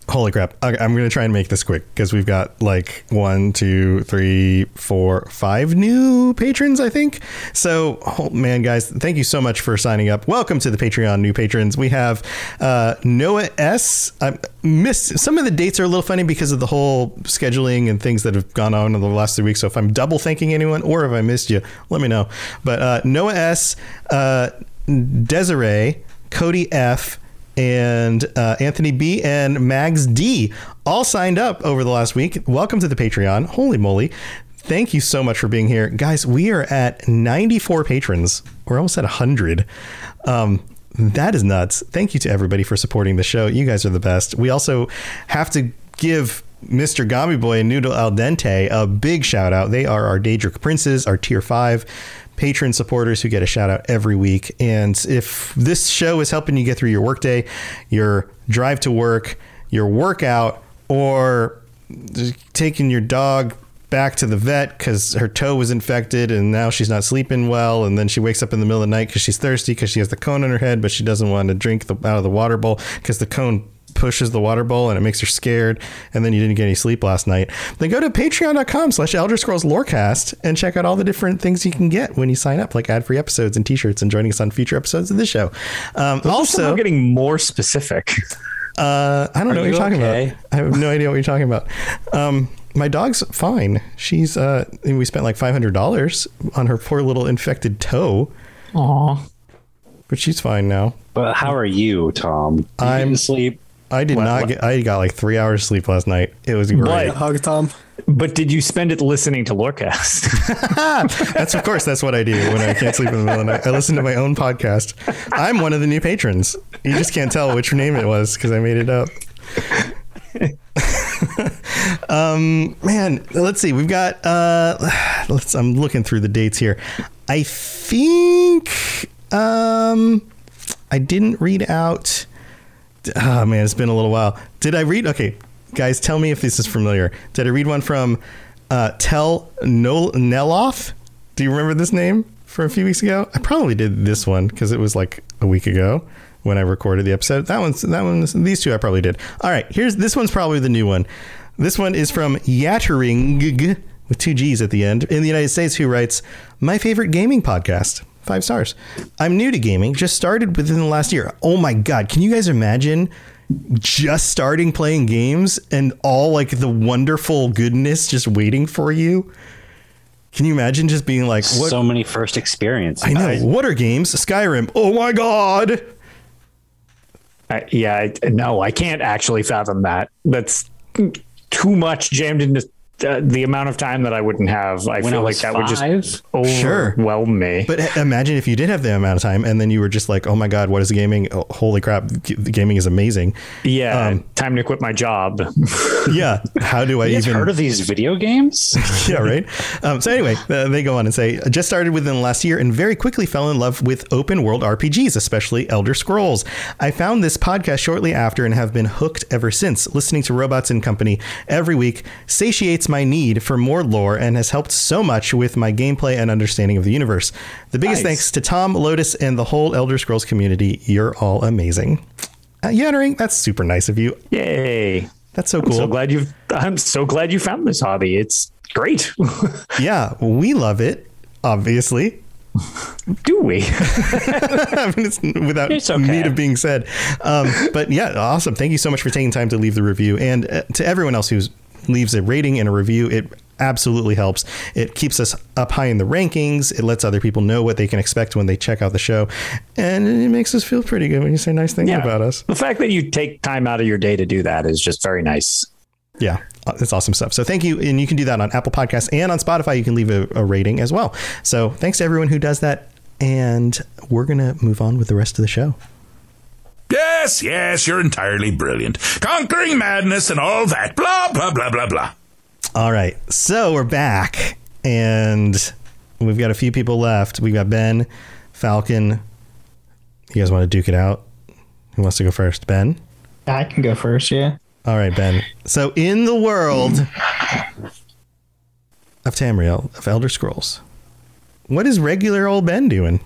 Holy crap. I'm going to try and make this quick because we've got like 1, 2, 3, 4, 5 new patrons, I think. So, oh man, guys, thank you so much for signing up. Welcome to the Patreon new patrons. We have Noah S. I missed some of the dates are a little funny because of the whole scheduling and things that have gone on in the last 3 weeks. So if I'm double thanking anyone or if I missed you, let me know. But Noah S., Desiree, Cody F., and Anthony B and Mags D all signed up over the last week. Welcome to the Patreon. Holy moly. Thank you so much for being here. Guys, we are at 94 patrons. We're almost at 100. That is nuts. Thank you to everybody for supporting the show. You guys are the best. We also have to give Mr. Gummy Boy and Noodle Al Dente a big shout out. They are our Daedric Princes, our Tier 5 patron supporters who get a shout out every week. And if this show is helping you get through your workday, your drive to work, your workout, or taking your dog back to the vet because her toe was infected and now she's not sleeping well, and then she wakes up in the middle of the night because she's thirsty because she has the cone on her head, but she doesn't want to drink out of the water bowl because the cone pushes the water bowl and it makes her scared, and then you didn't get any sleep last night, then go to patreon.com/Elder Scrolls Lorecast and check out all the different things you can get when you sign up, like ad-free episodes and t-shirts and joining us on future episodes of the show. Also getting more specific. I don't know what you're talking about. I have no idea what you're talking about. My dog's fine. She's we spent like $500 on her poor little infected toe. Aw. But she's fine now. But how are you, Tom? I'm in sleep. I did not get, I got like 3 hours sleep last night. It was great. But, hug Tom. But did you spend it listening to Lorecast? That's what I do when I can't sleep in the middle of the night. I listen to my own podcast. I'm one of the new patrons. You just can't tell which name it was because I made it up. Man, let's see. We've got, I'm looking through the dates here. I think, I didn't read out. Oh man, it's been a little while. Did I read? Okay, guys, tell me if this is familiar. Did I read one from Telvanni? Do you remember this name from a few weeks ago? I probably did this one because it was like a week ago when I recorded the episode. These two I probably did. All right, this one's probably the new one. This one is from Yattering with 2 G's at the end in the United States, who writes, "My favorite gaming podcast. 5 stars. I'm new to gaming. Just started within the last year." Oh my God. Can you guys imagine just starting playing games and all like the wonderful goodness just waiting for you? Can you imagine just being like, what? So many first experiences. I know. What are games? Skyrim. Oh my God. I can't actually fathom that. That's too much jammed into the amount of time that I wouldn't have. I feel like that would just overwhelm me. But imagine if you did have the amount of time and then you were just like, oh my God, what is gaming? Oh, holy crap. Gaming is amazing. Yeah. Time to quit my job. Yeah. How do I even heard of these video games? Yeah. Right. So anyway, they go on and say, just started within the last year and very quickly fell in love with open world RPGs, especially Elder Scrolls. I found this podcast shortly after and have been hooked ever since. Listening to Robots and Company every week satiates my need for more lore and has helped so much with my gameplay and understanding of the universe. The biggest thanks to Tom, Lotus, and the whole Elder Scrolls community. You're all amazing. Yattering, that's super nice of you. Yay. That's so cool. I'm so glad you found this hobby. It's great. Yeah, we love it, obviously. Do we? I mean, it's okay. Need of being said. But yeah, awesome. Thank you so much for taking time to leave the review, and to everyone else who's leaves a rating and a review. It absolutely helps. It keeps us up high in the rankings. It lets other people know what they can expect when they check out the show. And it makes us feel pretty good when you say nice things about us. The fact that you take time out of your day to do that is just very nice. Yeah, it's awesome stuff. So thank you. And you can do that on Apple Podcasts and on Spotify. You can leave a rating as well. So thanks to everyone who does that. And we're going to move on with the rest of the show. Yes, yes, you're entirely brilliant. Conquering madness and all that. Blah, blah, blah, blah, blah. All right. So we're back. And we've got a few people left. We've got Ben, Falcon. You guys want to duke it out? Who wants to go first? Ben? I can go first, yeah. All right, Ben. So in the world of Tamriel, of Elder Scrolls, what is regular old Ben doing?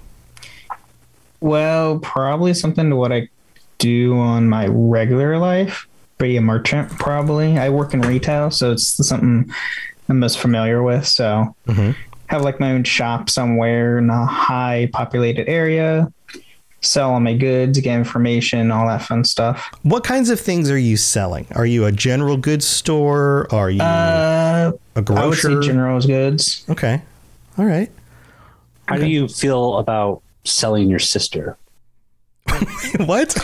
Well, probably something to what I do on my regular life. Be a merchant, probably. I work in retail, so it's something I'm most familiar with. So have like my own shop somewhere in a high populated area. Sell all my goods, get information, all that fun stuff. What kinds of things are you selling? Are you a general goods store? Are you a grocer? I would say general goods. Okay. All right. How do you feel about selling your sister? What?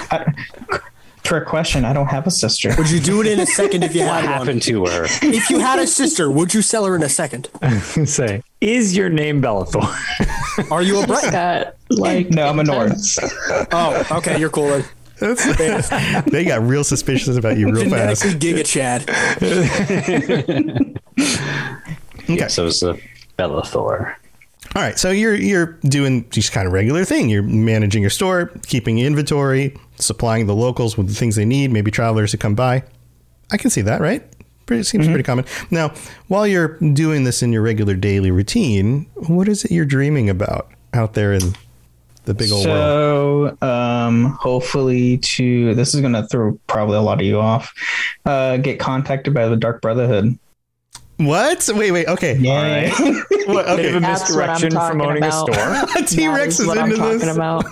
Trick question. I don't have a sister. Would you do it in a second if you had one? What happened to her? If you had a sister, would you sell her in a second? Say, is your name Bellathor? Are you a Brett? No, I'm a Norris. Oh, okay. You're cool then. They got real suspicious about you real fast. Giga Chad. Okay. Yeah, so it's a Bellathor. All right, so you're doing just kind of regular thing. You're managing your store, keeping inventory, supplying the locals with the things they need, maybe travelers who come by. I can see that, right? It seems pretty common. Now, while you're doing this in your regular daily routine, what is it you're dreaming about out there in the big old world? So, hopefully this is going to throw probably a lot of you off, get contacted by the Dark Brotherhood. What? Wait. Okay. Yeah. All right. What, okay. Misdirection from owning a store. T-Rex is into this. About.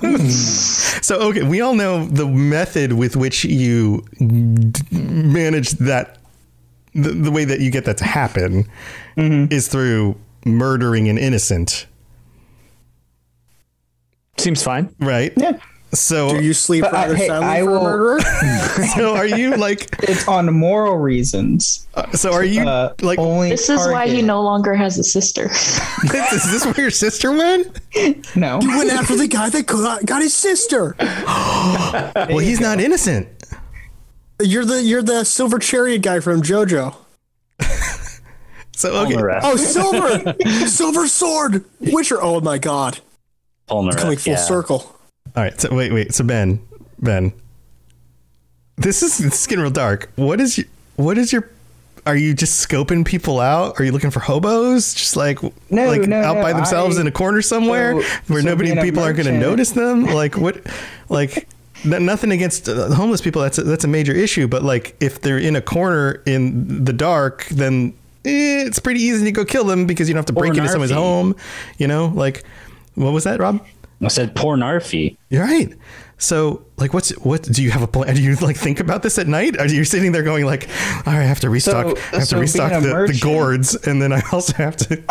So, okay, we all know the method with which you manage that, the way that you get that to happen is through murdering an innocent. Seems fine. Right? Yeah. So do you sleep rather silently for a murderer? So are you like it's on moral reasons? So are you like only? This is why he no longer has a sister. Is this where your sister went? No, you went after the guy that got his sister. Well, he's not innocent. You're the silver chariot guy from JoJo. So okay. Oh, silver sword Witcher. Oh my God, it's coming full circle. All right. So wait. So Ben, this is getting real dark. What is your, are you just scoping people out? Are you looking for hobos? Just like, by themselves in a corner somewhere where people aren't going to notice them. Like what, like nothing against homeless people. That's a major issue. But like, if they're in a corner in the dark, then it's pretty easy to go kill them because you don't have to break into someone's home. You know, like what was that, Rob? I said, poor Narfi. You're right. So like, what do you have a plan? Do you like think about this at night? Are you sitting there going like, all right, I have to restock, the gourds. And then I also have to.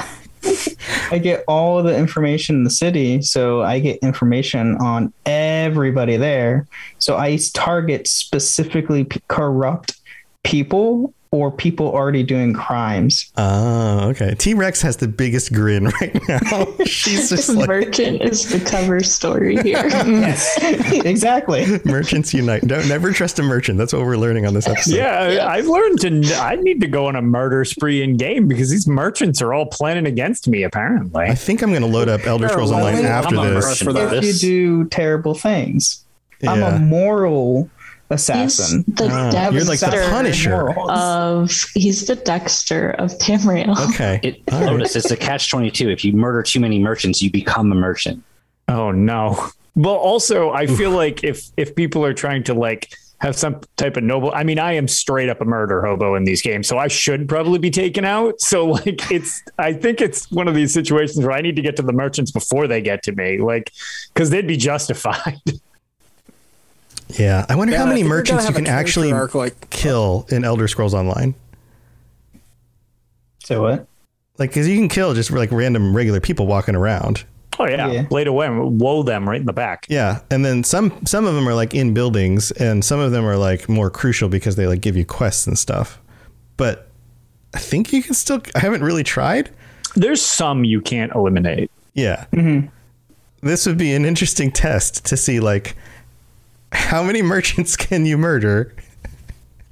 I get all the information in the city. So I get information on everybody there. So I target specifically corrupt people or people already doing crimes. Oh, okay. T-Rex has the biggest grin right now. She's just like... Merchant is the cover story here. Yes, exactly. Merchants unite. Don't never trust a merchant. That's what we're learning on this episode. Yeah, I've learned I need to go on a murder spree in game because these merchants are all planning against me, apparently. I think I'm going to load up Elder Scrolls Online after this. If you do terrible things. Yeah. I'm a moral... assassin. He's the Dexter. You're like the Punisher he's the Dexter of Tamriel. Okay. Notice it's a catch-22. If you murder too many merchants, you become a merchant. Oh no. Well, also I feel like if people are trying to like have some type of noble, I mean, I am straight up a murder hobo in these games, so I should probably be taken out. So like, I think it's one of these situations where I need to get to the merchants before they get to me, like, cause they'd be justified. Yeah, I wonder how many merchants you can actually kill in Elder Scrolls Online. So what? Like, because you can kill just like random regular people walking around. Oh, yeah. Later on, woe them right in the back. Yeah. And then some of them are like in buildings, and some of them are like more crucial because they like give you quests and stuff. But I think you can still, I haven't really tried. There's some you can't eliminate. Yeah. Mm-hmm. This would be an interesting test to see, like, how many merchants can you murder?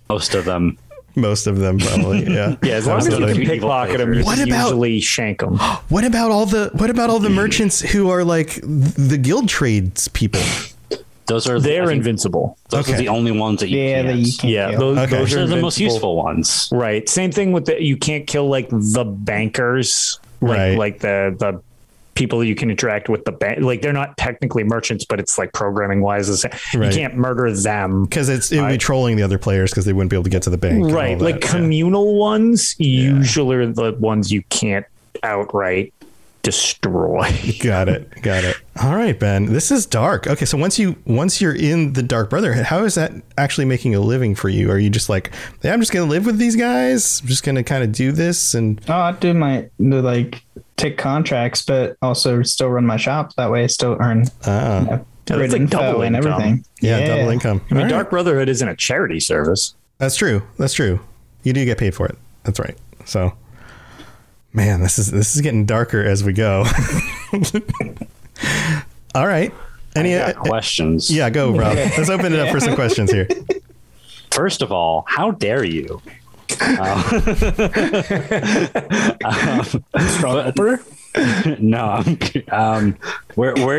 Most of them. Most of them, probably. Yeah. Yeah, as long as you can pickpocket them, you can usually shank them. What about all the merchants who are like the guild trades people? They're invincible. Those are the only ones that you can't. Yeah, those are the most useful ones. Right. Same thing with you can't kill like the bankers, right? Like the people you can interact with the bank, like they're not technically merchants, but it's like programming wise, the same. Right. You can't murder them because it'd be trolling the other players because they wouldn't be able to get to the bank. Right, like communal ones usually are the ones you can't outright destroy. Got it. All right, Ben, this is dark. Okay, so once you're in the Dark Brotherhood, how is that actually making a living for you? Are you just like, yeah, I'm just gonna live with these guys, I'm just gonna kind of do this and I do my like. Take contracts, but also still run my shop. That way I still earn it's like double and everything. Yeah, double income. I mean, right. Dark Brotherhood isn't a charity service. That's true. You do get paid for it. That's right. So, man, this is getting darker as we go. All right. Any questions? Yeah, go, Rob. Let's open it up for some questions here. First of all, how dare you? Where are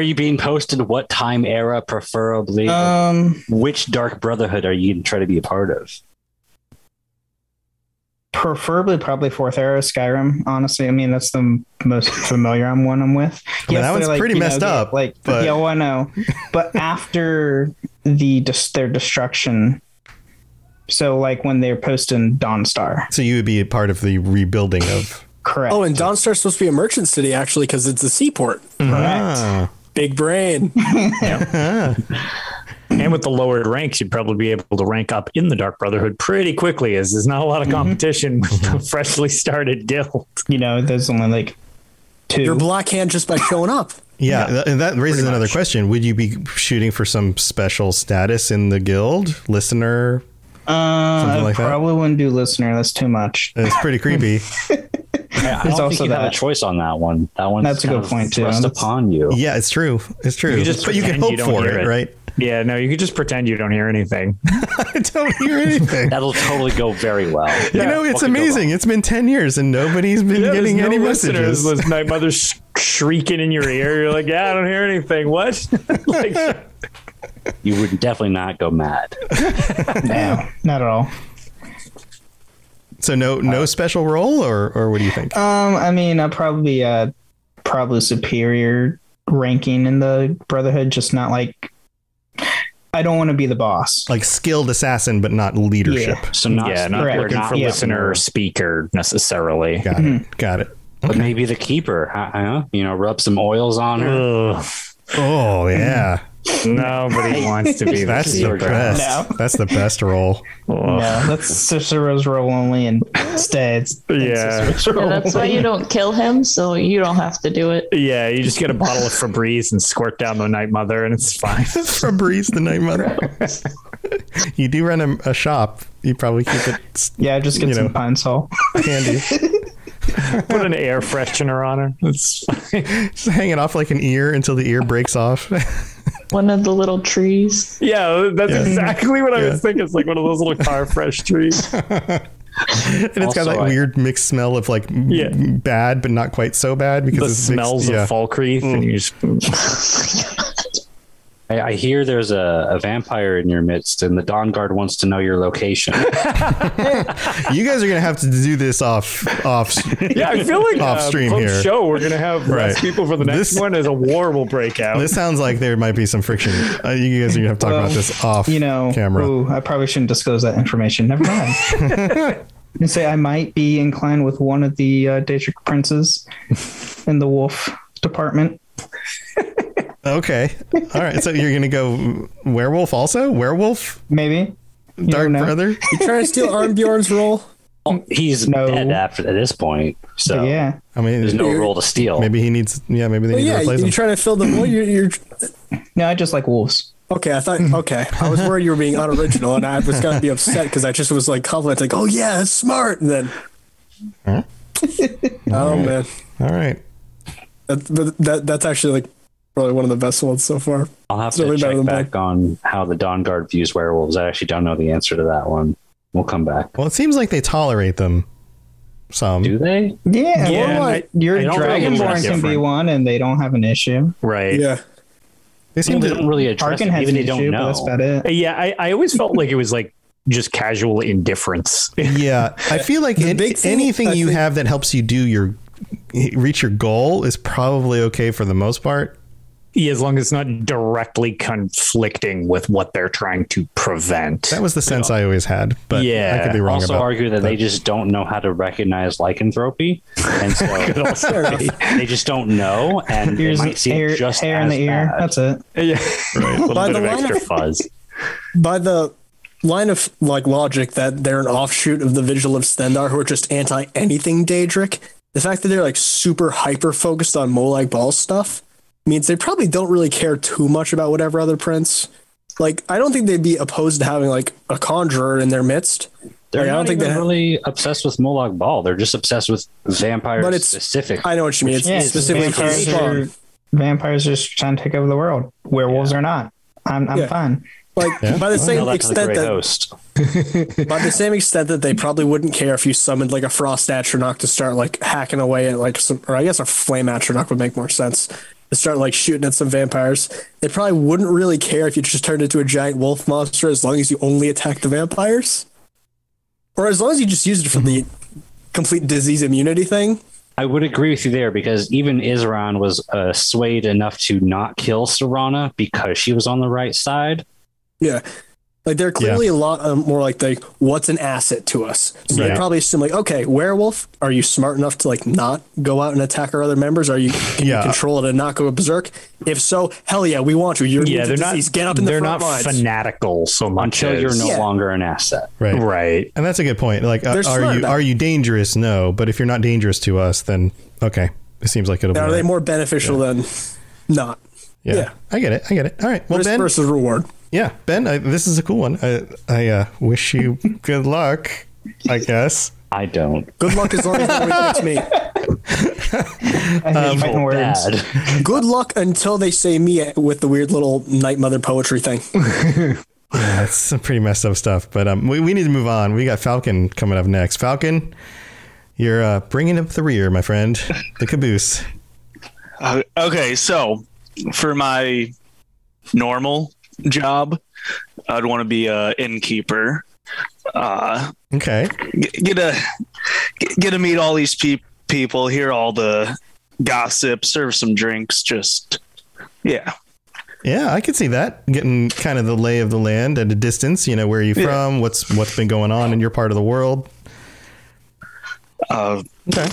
you being posted? What time era, preferably? Which Dark Brotherhood are you trying to be a part of? Preferably, probably Fourth Era, Skyrim. Honestly, I mean that's the most familiar one I'm with. Yes, that one's like, pretty messed up. Like, but... yeah, well, I know. But after their destruction. So, like, when they're posting Dawnstar. So you would be a part of the rebuilding of... Correct. Oh, and Dawnstar's supposed to be a merchant city, actually, because it's a seaport. Correct. Big brain. And with the lowered ranks, you'd probably be able to rank up in the Dark Brotherhood pretty quickly, as there's not a lot of competition with the freshly started guild. You know, there's only, like, two. Your blackhand just by showing up. Yeah, and that raises another question. Would you be shooting for some special status in the guild? Listener... I probably wouldn't do listener. That's too much. It's pretty creepy. I don't think you have a choice on that one. That's a good point too. Thrust upon you. Yeah, it's true. You can hope for it, right? Yeah, no, you could just pretend you don't hear anything. I don't hear anything. That'll totally go very well. Yeah, you know, it's amazing. It's been 10 years and nobody's been getting any messages. My mother's shrieking in your ear. You're like, yeah, I don't hear anything. What? Like, you would definitely not go mad. No, not at all. So no special role, or what do you think? I mean, I'd probably be probably superior ranking in the Brotherhood, just not like. I don't want to be the boss. Like skilled assassin, but not leadership. Yeah. So not listener or speaker necessarily. Got it. Okay. But maybe the keeper. You know, rub some oils on her. Ugh. Oh yeah. Nobody wants to be. That's the best. No. That's the best role. No, that's Cicero's role only, and instead, that's why you don't kill him, so you don't have to do it. Yeah, you just get a bottle of Febreze and squirt down the Night Mother, and it's fine. Febreze the Night Mother. You do run a shop. You probably keep it. Yeah, just get some Pine Sol candy. Put an air freshener on her. It's fine. Just hang it off like an ear until the ear breaks off. One of the little trees. Yeah, that's exactly what I was thinking. It's like one of those little car fresh trees. And it's also, got that weird mixed smell of like bad, but not quite so bad because it smells mixed, of Falkreath. And you just... I hear there's a vampire in your midst, and the Dawnguard wants to know your location. You guys are gonna have to do this off. Yeah, I feel like off stream here. Show we're gonna have less people for the next one as a war will break out. This sounds like there might be some friction. You guys are gonna have to talk about this off. Camera. Ooh, I probably shouldn't disclose that information. Never mind. And say I might be inclined with one of the Daedric princes in the wolf department. Okay. All right. So you're going to go werewolf also? Werewolf? Maybe. Dark Brother? You trying to steal Arnbjorn's role? He's dead after at this point. So yeah, I mean, there's no role to steal. Maybe he needs. Yeah, maybe they need to replace him. You're trying to fill the void. You're. No, I just like wolves. Okay, I thought. Okay, I was worried you were being unoriginal, and I was gonna be upset because I just was like complimenting, like, "Oh yeah, that's smart," and then. Huh? Man! All right. That's actually like probably one of the best ones so far. I'll have to check back on how the Dawnguard views werewolves. I actually don't know the answer to that one. We'll come back. Well, it seems like they tolerate them. Some do they? Yeah. Like, your Dragonborn can be one, and they don't have an issue, right? Yeah. They seem to really address it, even they don't know. That's about it. Yeah, I always felt like it was like just casual indifference. Yeah, I feel like anything you have that helps you reach your goal is probably okay for the most part. Yeah, as long as it's not directly conflicting with what they're trying to prevent. That was the sense I always had, but I could be wrong. Also argue that they just don't know how to recognize lycanthropy, and so they just don't know, and you might see just hair in the ear. That's it. Yeah, right. By the line of like logic that they're an offshoot of the Vigil of Stendar, who are just anti anything Daedric. The fact that they're like super hyper focused on Molag Bal stuff means they probably don't really care too much about whatever other prince. Like, I don't think they'd be opposed to having like a conjurer in their midst. They're like, really obsessed with Molag Bal. They're just obsessed with vampires. But it's specific. I know what you mean. It's specifically vampires are just trying to take over the world. Werewolves are not. I'm fine. Like by the same extent that they probably wouldn't care if you summoned like a frost atronach to start like hacking away at like some, or I guess a flame atronach would make more sense. To start like shooting at some vampires, they probably wouldn't really care if you just turned into a giant wolf monster, as long as you only attack the vampires, or as long as you just used it for the complete disease immunity thing. I would agree with you there, because even Isran was swayed enough to not kill Serana because she was on the right side. Yeah, like they're clearly a lot more like what's an asset to us. So they probably assume like, okay, werewolf, are you smart enough to like not go out and attack our other members? Are you can you control it and not go berserk? If so, hell yeah, we want you. They're not. Get up in the front lines. They're not fanatical so much. Until you're no longer an asset, right? And that's a good point. Like, are you dangerous? No, but if you're not dangerous to us, then okay, it seems like it'll. Now, be they more beneficial than not? Yeah, I get it. All right, well, risk versus reward. Yeah, Ben, this is a cool one. I wish you good luck, I guess. I don't. Good luck as long as it's me. Good luck until they say me with the weird little Night Mother poetry thing. Yeah, it's some pretty messed up stuff, but we need to move on. We got Falcon coming up next. Falcon, you're bringing up the rear, my friend. The caboose. Okay, so for my normal job, I'd want to be a innkeeper. Okay. Get to meet all these people, hear all the gossip, serve some drinks, just yeah. I could see that, getting kind of the lay of the land at a distance. You know, where are you from? What's been going on in your part of the world? Okay.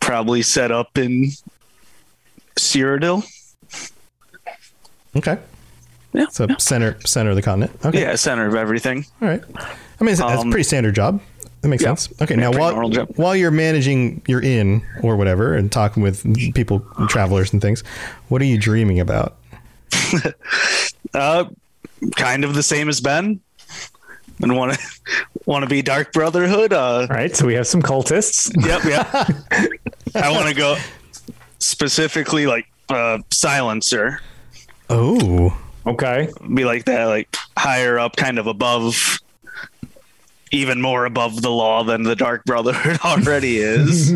Probably set up in Cyrodiil. Okay. Yeah. So center of the continent. Okay. Yeah, center of everything. All right. I mean, that's a pretty standard job. That makes sense. Okay. Now, while you're managing your inn or whatever and talking with people, travelers and things, what are you dreaming about? Kind of the same as Ben. And want to be Dark Brotherhood. All right. So we have some cultists. Yep. I want to go specifically like Silencer. Oh, okay. Be like that, like higher up, kind of above, even more above the law than the Dark Brotherhood already is.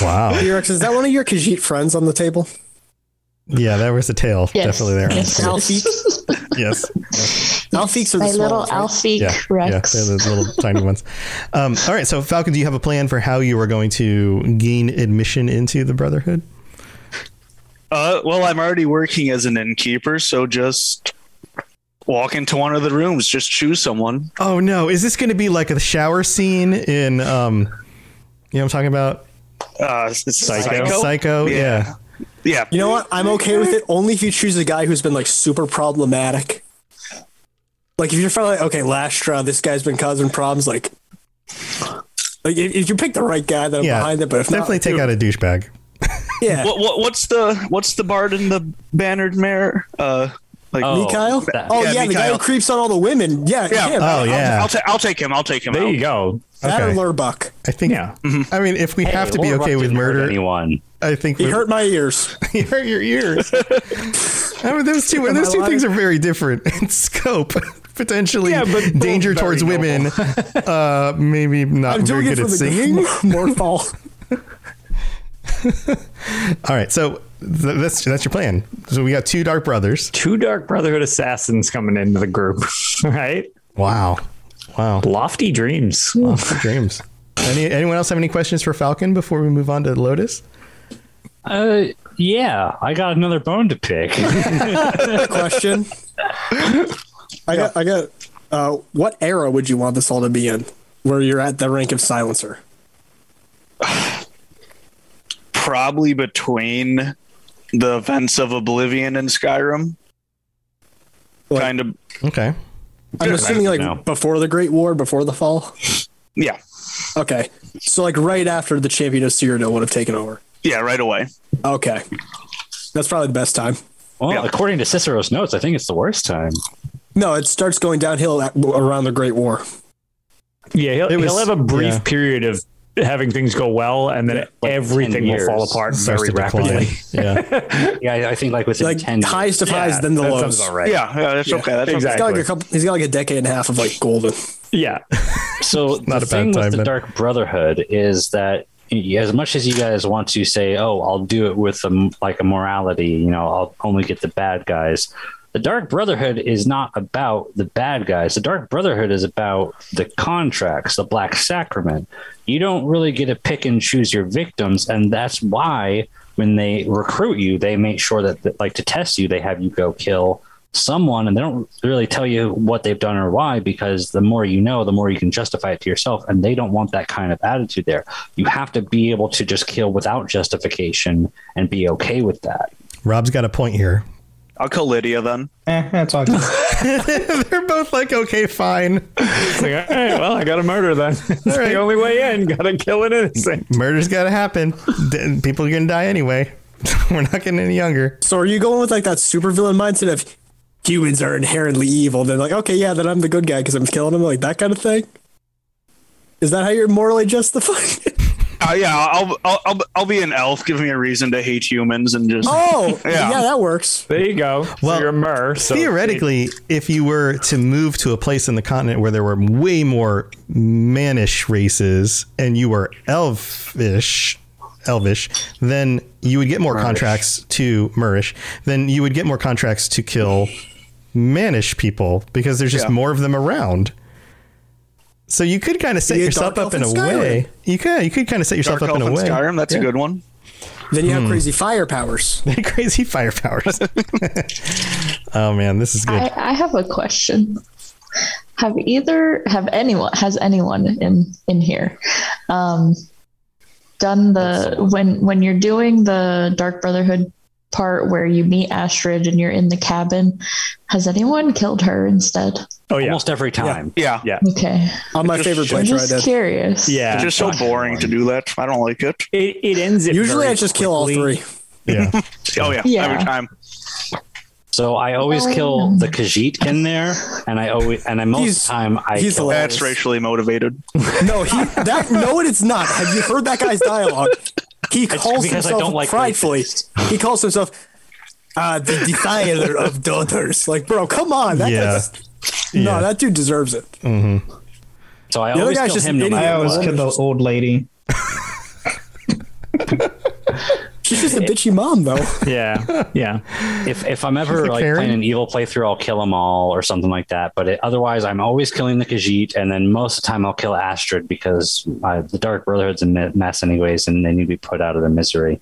Wow. Is that one of your Khajiit friends on the table? Yeah, there was a tail. Yes. Definitely there. Yes. Alfeek. Yes. Alfeeks are the little ones, Alfeek Rex. Yeah, they're those little tiny ones. All right. So, Falcon, do you have a plan for how you are going to gain admission into the Brotherhood? Well, I'm already working as an innkeeper, so just walk into one of the rooms. Just choose someone. Oh, no. Is this going to be like a shower scene in, you know what I'm talking about? Psycho? Yeah. You know what? I'm okay with it only if you choose a guy who's been like super problematic. Like if you're finally like, okay, Lashtra, this guy's been causing problems, like Like, if you pick the right guy, then I'm behind it. But if definitely not, take out a douchebag. Yeah. What's the bard in the Bannered Mare? Mikhail? The guy who creeps on all the women. Yeah. Him. Oh, yeah. I'll take him. There you go. That or Lurbuck. I think. Yeah. I mean, if we have to be okay with murder, anyone. I think he hurt my ears. He hurt your ears. I mean, those two things are very different in scope. Potentially, but danger towards women. Maybe not. I'm very good at singing. More fall. All right, so that's your plan. So we got two Dark Brotherhood assassins coming into the group, right? Wow, lofty dreams. Anyone else have any questions for Falcon before we move on to Lotus? Yeah, I got another bone to pick. Question. I got. What era would you want this all to be in? Where you're at the rank of silencer? Probably between the events of Oblivion and Skyrim. Kind of. Okay. I'm assuming before the Great War, before the fall. Yeah. Okay. So right after the Champion of Cyrodiil would have taken over. Yeah, right away. Okay. That's probably the best time. Well, according to Cicero's notes, I think it's the worst time. No, it starts going downhill around the Great War. Yeah, he'll have a brief period of having things go well, and then everything will fall apart very rapidly. Yeah. Yeah, I think within 10 years. Highest of highs, then the lows. Right. Yeah, that's okay. That's exactly. He's got a decade and a half of golden. Yeah. So the thing with the Dark Brotherhood is that as much as you guys want to say, oh, I'll do it with a morality, I'll only get the bad guys. The Dark Brotherhood is not about the bad guys. The Dark Brotherhood is about the contracts, the Black Sacrament. You don't really get to pick and choose your victims, and that's why when they recruit you, they make sure that to test you, they have you go kill someone, and they don't really tell you what they've done or why, because the more you know, the more you can justify it to yourself, and they don't want that kind of attitude there. You have to be able to just kill without justification and be okay with that. Rob's got a point here. I'll call Lydia then. That's all. They're both okay, fine. All right, well, I got to murder then. That's right. The only way in. Got to kill an innocent. Murder's got to happen. People are going to die anyway. We're not getting any younger. So are you going with that supervillain mindset of humans are inherently evil? Then then I'm the good guy because I'm killing them, that kind of thing? Is that how you're morally justified? I'll be an elf. Give me a reason to hate humans and just. Oh, yeah, that works. There you go. Well, so you're a mer. So theoretically, if you were to move to a place in the continent where there were way more mannish races and you were elvish, then you would get more contracts to Murish. Then you would get more contracts to kill mannish people because there's just more of them around. So you could kind of set yourself up in a way. You could kind of set yourself up in a way. Skyrim, that's a good one. Then you have crazy fire powers. Oh man, this is good. I have a question. Has anyone in here done when you're doing the Dark Brotherhood part where you meet Astrid and you're in the cabin, has anyone killed her instead? Oh yeah, almost every time. Yeah. Okay. On my favorite place, I'm just curious. Yeah, it's just so boring to do that. I don't like it. It ends. Usually, I just kill all three. Yeah. Every time. So I always kill the Khajiit in there, and most of the time I kill. That's racially motivated. No, it's not. Have you heard that guy's dialogue? He calls himself pridefully. He calls himself the defiler of daughters. Bro, come on. That dude deserves it. Mm-hmm. So I always kill him. I always kill the old lady. She's just a bitchy mom, though. Yeah, yeah. If I'm ever playing an evil playthrough, I'll kill them all or something like that. But otherwise, I'm always killing the Khajiit, and then most of the time I'll kill Astrid because the Dark Brotherhood's a mess anyways, and they need to be put out of their misery.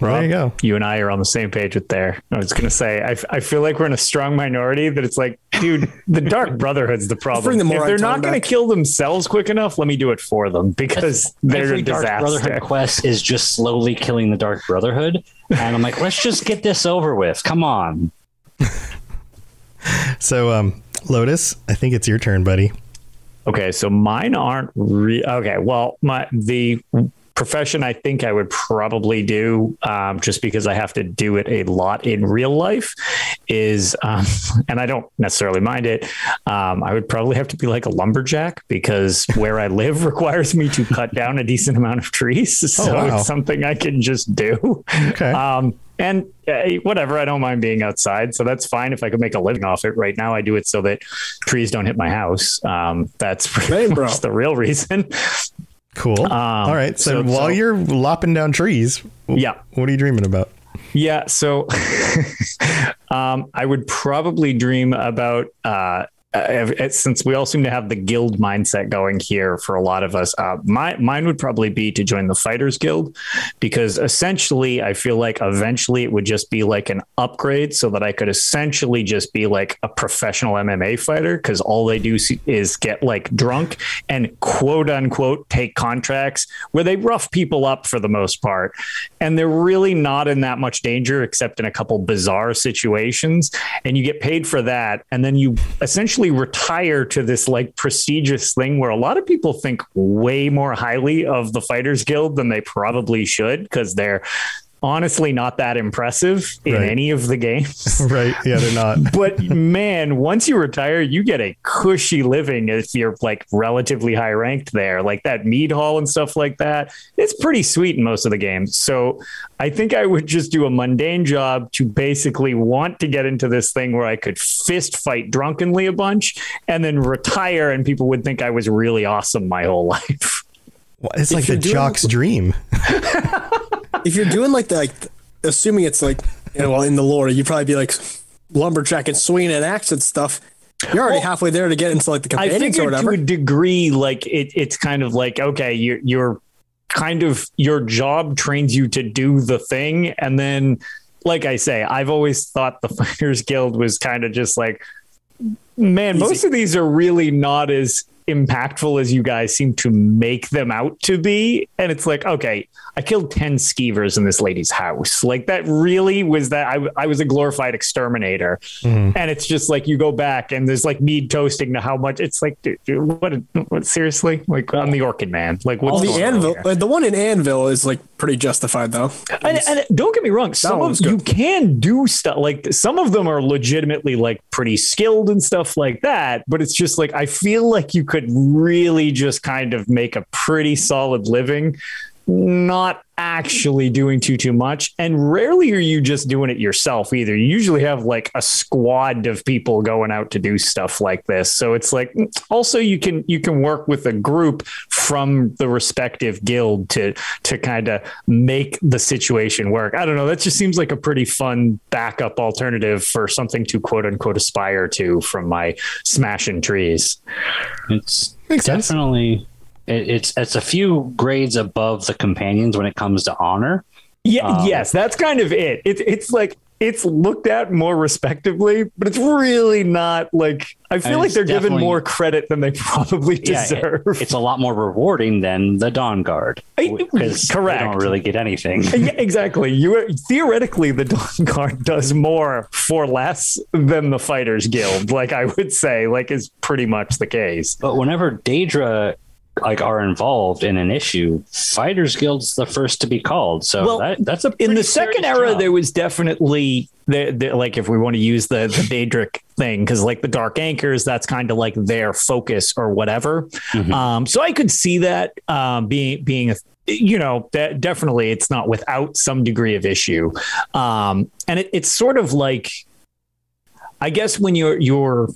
Rob, there you go. You and I are on the same page with there. I was going to say, I feel like we're in a strong minority that it's dude, the Dark Brotherhood's the problem. If they're not going to kill themselves quick enough, let me do it for them because they're a disaster. Dark Brotherhood quest is just slowly killing the Dark Brotherhood. And I'm let's just get this over with. Come on. So, Lotus, I think it's your turn, buddy. Okay, so mine aren't the profession I think I would probably do, just because I have to do it a lot in real life, is, and I don't necessarily mind it, I would probably have to be like a lumberjack, because where I live requires me to cut down a decent amount of trees. So it's something I can just do. Okay. And whatever, I don't mind being outside, so that's fine if I could make a living off it. Right now, I do it so that trees don't hit my house. That's pretty much the real reason. Cool. All right. So while you're lopping down trees, what are you dreaming about? Yeah. So I would probably dream about, since we all seem to have the guild mindset going here for a lot of us, mine would probably be to join the Fighters Guild, because essentially I feel like eventually it would just be like an upgrade so that I could essentially just be like a professional MMA fighter, because all they do is get like drunk and quote unquote take contracts where they rough people up for the most part, and they're really not in that much danger except in a couple bizarre situations, and you get paid for that, and then you essentially retire to this like prestigious thing where a lot of people think way more highly of the Fighters Guild than they probably should, because they're honestly not that impressive in any of the games. Right. Yeah, they're not. But man, once you retire, you get a cushy living if you're like relatively high ranked there, like that mead hall and stuff like that. It's pretty sweet in most of the games. So I think I would just do a mundane job to basically want to get into this thing where I could fist fight drunkenly a bunch and then retire, and people would think I was really awesome my whole life. Well, it's like the jock's dream. If you're doing like assuming it's like, in the lore, you'd probably be like lumberjack and swinging an axe and stuff. You're already halfway there to get into like the companions or whatever. I figured to a degree, like it's kind of like, okay, you're kind of, your job trains you to do the thing. And then, like I say, I've always thought the Fighters Guild was kind of just like, man, easy. Most of these are really not as impactful as you guys seem to make them out to be. And it's like, okay, I killed 10 skeevers in this lady's house. Like that really was that I was a glorified exterminator. Mm-hmm. And it's just like, you go back and there's like mead toasting to how much it's like, dude, what seriously? Like I'm the Orchid Man. Like what's the Anvil, the one in Anvil is like pretty justified though. And don't get me wrong. Some of you can do stuff like some of them are legitimately like pretty skilled and stuff like that. But it's just like, I feel like you could really just kind of make a pretty solid living, not actually doing too much. And rarely are you just doing it yourself either. You usually have like a squad of people going out to do stuff like this. So it's like, also you can work with a group from the respective guild to kind of make the situation work. I don't know. That just seems like a pretty fun backup alternative for something to quote unquote aspire to from my smashing trees. It's definitely it's a few grades above the companions when it comes to honor. Yeah. Yes. That's kind of it. It's like, it's looked at more respectively, but it's really not like, I feel like they're given more credit than they probably deserve. Yeah, it's a lot more rewarding than the Dawnguard. Because they don't really get anything. Yeah, exactly. Theoretically, the Dawnguard does more for less than the Fighters Guild. Like I would say, like is pretty much the case. But whenever Daedra like are involved in an issue, Fighters Guild's the first to be called. So that's a in the second era job. There was definitely the like if we want to use the Daedric thing, because like the Dark Anchors, that's kind of like their focus or whatever. Mm-hmm. So I could see that being a that definitely it's not without some degree of issue, and it's sort of like I guess when you're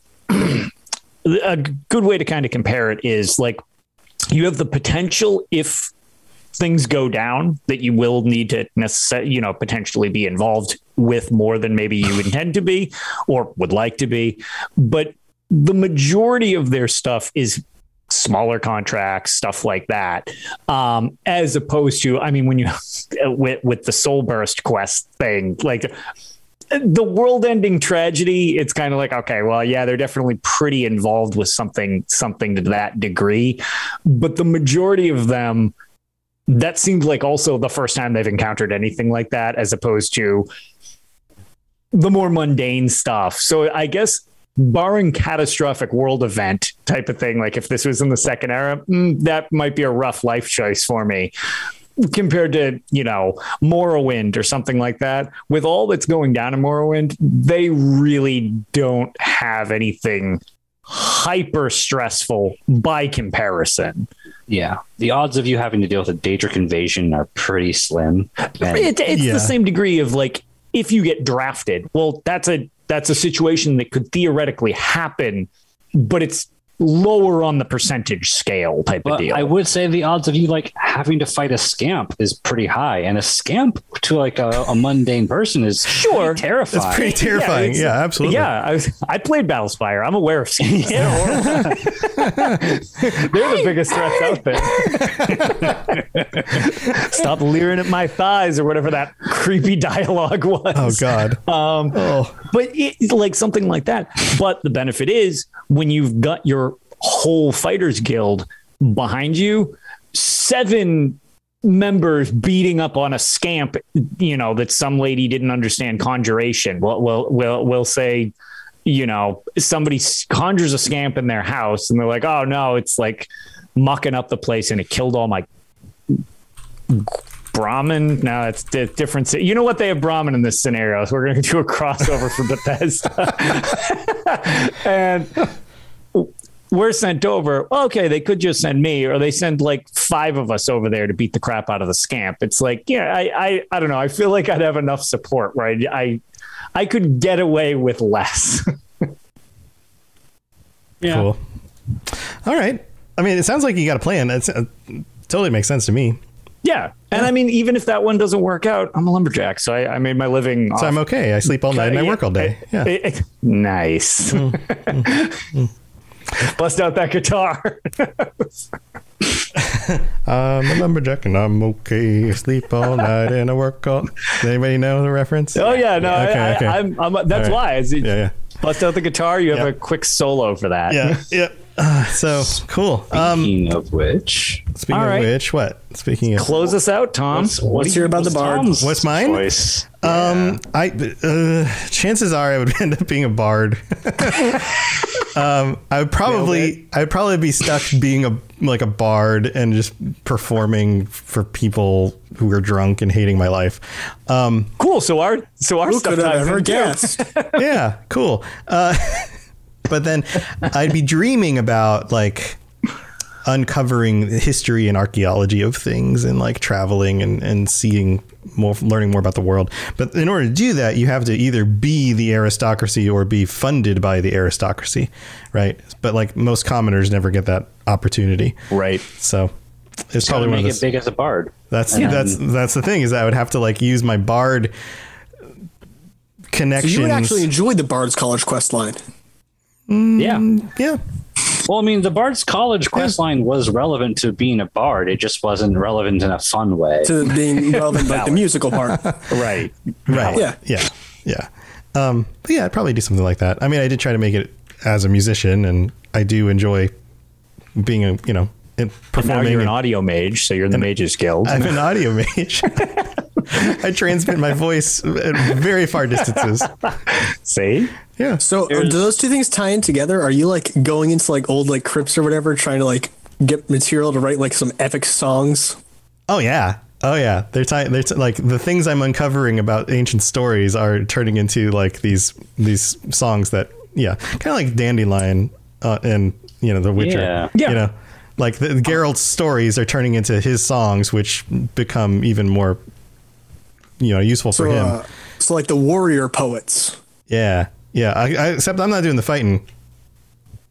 a good way to kind of compare it is like. You have the potential, if things go down, that you will need to potentially be involved with more than maybe you intend to be or would like to be. But the majority of their stuff is smaller contracts, stuff like that, as opposed to, I mean, when you with the Soul Burst quest thing, like the world-ending tragedy, it's kind of like, okay, well, yeah, they're definitely pretty involved with something to that degree. But the majority of them, that seems like also the first time they've encountered anything like that, as opposed to the more mundane stuff. So I guess barring catastrophic world event type of thing, like if this was in the second era, that might be a rough life choice for me compared to, you know, Morrowind or something like that. With all that's going down in Morrowind, they really don't have anything hyper stressful by comparison. Yeah, the odds of you having to deal with a Daedric invasion are pretty slim. It's the same degree of like, if you get drafted, well, that's a situation that could theoretically happen, but it's lower on the percentage scale type of deal. I would say the odds of you like having to fight a scamp is pretty high, and a scamp to like a mundane person is sure terrifying. It's pretty terrifying. Yeah, absolutely. Yeah, I played Battlespire. I'm aware of scamps. They're the biggest threats out there. Stop leering at my thighs or whatever that creepy dialogue was. Oh God. But it's like something like that. But the benefit is when you've got your whole fighters guild behind you, 7 members beating up on a scamp, you know, that some lady didn't understand conjuration. We'll say, you know, somebody conjures a scamp in their house and they're like, oh no, it's like mucking up the place and it killed all my Brahmin. No, it's different. You know what? They have Brahmin in this scenario. So we're going to do a crossover for Bethesda. And we're sent over. Okay, they could just send me, or they send like 5 of us over there to beat the crap out of the scamp. It's like, yeah, I don't know. I feel like I'd have enough support, right? I could get away with less. Yeah. Cool. All right. I mean, it sounds like you got a plan. That's totally makes sense to me. Yeah. And I mean, even if that one doesn't work out, I'm a lumberjack, so I made my living. So I'm okay. I sleep all night and I work all day. Yeah. Nice. Bust out that guitar. I'm a lumberjack and I'm okay. I sleep all night and I work all. Does anybody know the reference? Oh yeah, no. Okay. I'm that's right. Why. Yeah. Bust out the guitar. You have a quick solo for that. Yeah. Yep. So cool. Speaking of which, what? Speaking of, close us out, Tom. What's your about the bard? Tom's what's mine? Choice. Chances are I would end up being a bard. I'd probably be stuck being a bard and just performing for people who are drunk and hating my life. Cool. So our stuff could have ever guessed. Yeah. Cool. But then I'd be dreaming about like uncovering the history and archaeology of things and like traveling and seeing more, learning more about the world. But in order to do that, you have to either be the aristocracy or be funded by the aristocracy. Right. But like most commoners never get that opportunity. Right. So it's probably one of those, big as a bard. That's the thing, is I would have to like use my bard connections. So you would actually enjoy the Bard's College quest line. Yeah. Well, I mean, the Bard's College questline was relevant to being a bard. It just wasn't relevant in a fun way. To being relevant, like the musical part. Right. Right. Yeah. But yeah, I'd probably do something like that. I mean, I did try to make it as a musician, and I do enjoy being a, you know, performing. And now you're an audio mage, so you're in the Mages Guild. I'm an audio mage. I transmit my voice at very far distances. See? Yeah. So do those two things tie in together? Are you like going into like old like crypts or whatever, trying to like get material to write like some epic songs? Oh yeah. They're like the things I'm uncovering about ancient stories are turning into like these songs that kind of like Dandelion and you know the Witcher. Yeah. You know, like the Geralt's stories are turning into his songs, which become even more useful for him. So like the warrior poets. Yeah. I except I'm not doing the fighting.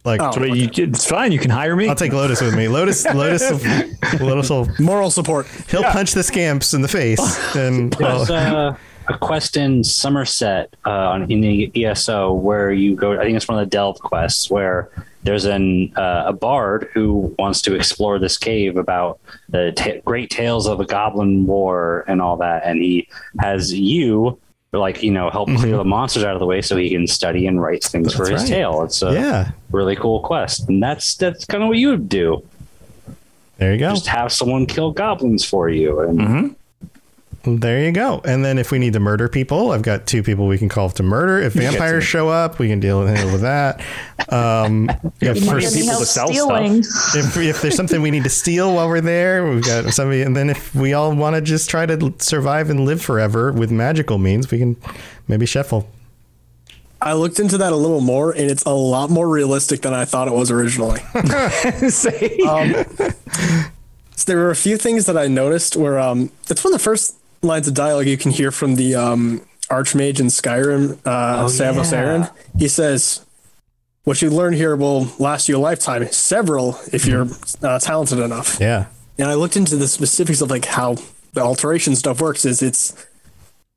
Like, it's fine. You can hire me. I'll take Lotus with me. Lotus will moral support. He'll punch the scamps in the face. And there's a quest in Somerset in the ESO where you go. I think it's one of the delve quests where there's a bard who wants to explore this cave about the great tales of the Goblin War and all that, and he has you. Like, you know, help clear the monsters out of the way so he can study and write things his tale. It's a really cool quest. And that's kind of what you would do. There you go. Just have someone kill goblins for you. And There you go. And then if we need to murder people, I've got two people we can call up to murder. If vampires show up, we can deal with that. If first people to sell stuff. If there's something we need to steal while we're there, we've got somebody. And then if we all want to just try to survive and live forever with magical means, we can maybe shuffle. I looked into that a little more, and it's a lot more realistic than I thought it was originally. So there were a few things that I noticed where it's one of the first lines of dialogue you can hear from the Archmage in Skyrim, Samus Aran. He says, what you learn here will last you a lifetime, several, if you're talented enough. Yeah. And I looked into the specifics of like how the alteration stuff works. Is it's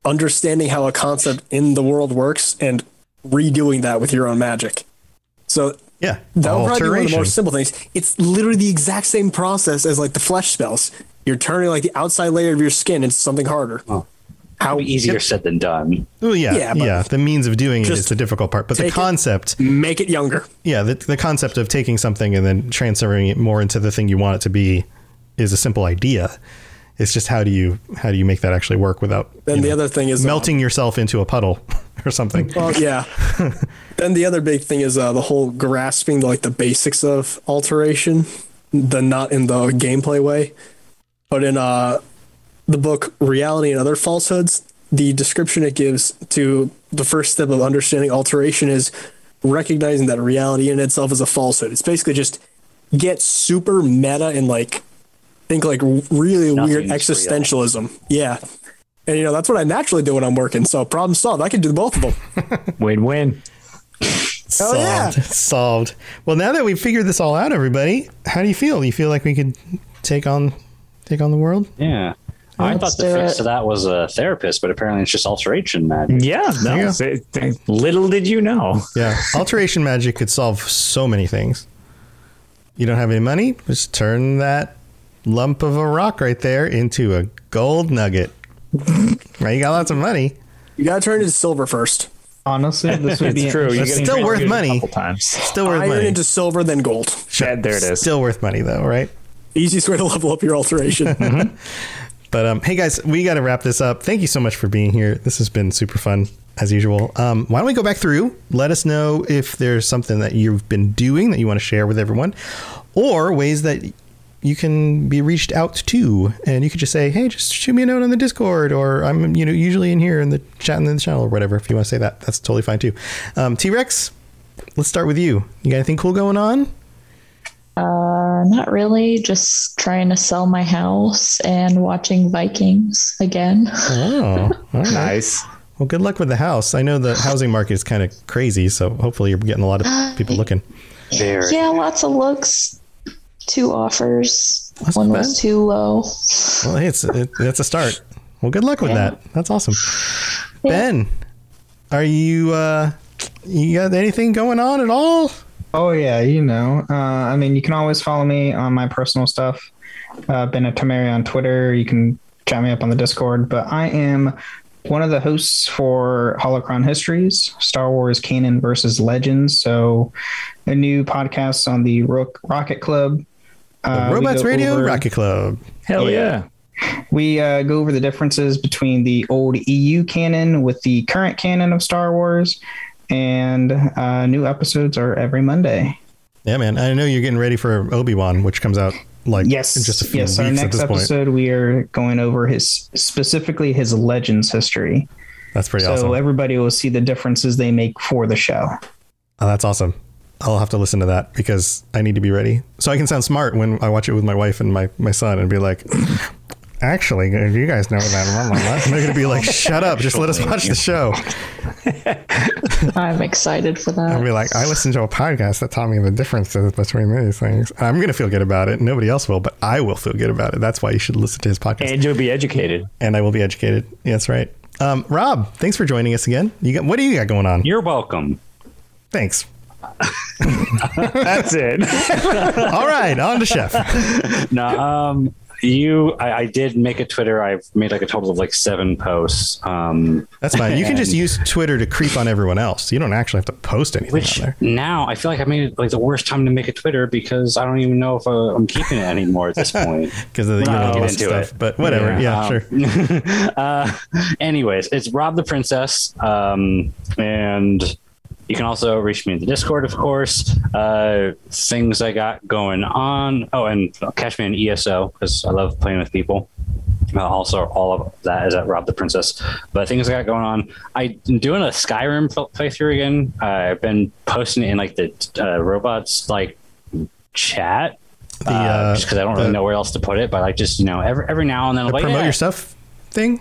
understanding how a concept in the world works and redoing that with your own magic. So yeah, that would probably be one of the most simple things. It's literally the exact same process as like the flesh spells. You're turning like the outside layer of your skin into something harder. Oh. How easier said than done. Well, yeah. The means of doing it is the difficult part, but the concept, make it younger. Yeah. The concept of taking something and then transferring it more into the thing you want it to be is a simple idea. It's just how do you make that actually work without the other thing is melting yourself into a puddle or something. Well, yeah. Then the other big thing is the whole grasping like the basics of alteration, not in the gameplay way, but in the book Reality and Other Falsehoods, the description it gives to the first step of understanding alteration is recognizing that reality in itself is a falsehood. It's basically just get super meta and like think like really weird existentialism. Real. Yeah. And you know, that's what I naturally do when I'm working. So problem solved. I can do both of them. Win-win. Oh, yeah. Solved. Well, now that we've figured this all out, everybody, how do you feel? Do you feel like we could take on the world? Yeah. I thought the fix to that was a therapist, but apparently it's just alteration magic. Yeah. No. Little did you know. Yeah. Alteration magic could solve so many things. You don't have any money? Just turn that lump of a rock right there into a gold nugget. Right, you got lots of money. You gotta turn it into silver first. Honestly, this would be true. It's still worth money. Still worth money. Iron into silver, then gold. Sure. There it is. Still worth money, though, right? Easiest way to level up your alteration. Mm-hmm. But hey, guys, we got to wrap this up. Thank you so much for being here. This has been super fun as usual. Why don't we go back through? Let us know if there's something that you've been doing that you want to share with everyone, or ways that you can be reached out to, and you could just say, hey, just shoot me a note on the Discord, or I'm, you know, usually in here in the chat and in the channel or whatever. If you want to say that, that's totally fine too. T-Rex, let's start with you. You got anything cool going on? Not really. Just trying to sell my house and watching Vikings again. Oh, right. Nice. Well, good luck with the house. I know the housing market is kind of crazy, so hopefully you're getting a lot of people looking. Yeah, lots of looks. 2 offers. That's one was too low. Well, hey, that's a start. Well, good luck with that. That's awesome. Yeah. Ben, are you got anything going on at all? Oh yeah, you know. I mean, you can always follow me on my personal stuff. Ben at Tamriel on Twitter. You can chat me up on the Discord. But I am one of the hosts for Holocron Histories, Star Wars Canon versus Legends. So a new podcast on the Rocket Club. Robots Radio Rocket Club. Hell yeah. We go over the differences between the old EU canon with the current canon of Star Wars. And new episodes are every Monday. Yeah, man. I know you're getting ready for Obi-Wan, which comes out in just a few weeks at this point. Yes, our next episode, we are going over specifically his Legends history. That's pretty awesome. So everybody will see the differences they make for the show. Oh, that's awesome. I'll have to listen to that because I need to be ready. So I can sound smart when I watch it with my wife and my son and be like, actually, you guys know that. They're going to be like, shut up. Just let us watch the show. I'm excited for that. I'll be like, I listened to a podcast that taught me the differences between these things. I'm going to feel good about it. Nobody else will, but I will feel good about it. That's why you should listen to his podcast. And you'll be educated. And I will be educated. That's right. Rob, thanks for joining us again. What do you got going on? You're welcome. Thanks. That's it. All right, on to Chef. No, I did make a Twitter. I've made like a total of like 7 posts. That's fine. You can just use Twitter to creep on everyone else. You don't actually have to post anything on there. Now I feel like I made it like the worst time to make a Twitter because I don't even know if I'm keeping it anymore at this point. Because of the stuff. But whatever. Yeah, sure. Anyways, it's Rob the Princess. And you can also reach me in the Discord, of course. Things I got going on. Oh, and catch me on ESO because I love playing with people. Also, all of that is at Rob the Princess. But things I got going on. I'm doing a Skyrim playthrough again. I've been posting it in like the robots like chat just because I don't really know where else to put it. But like just every now and then, like, promote your stuff thing.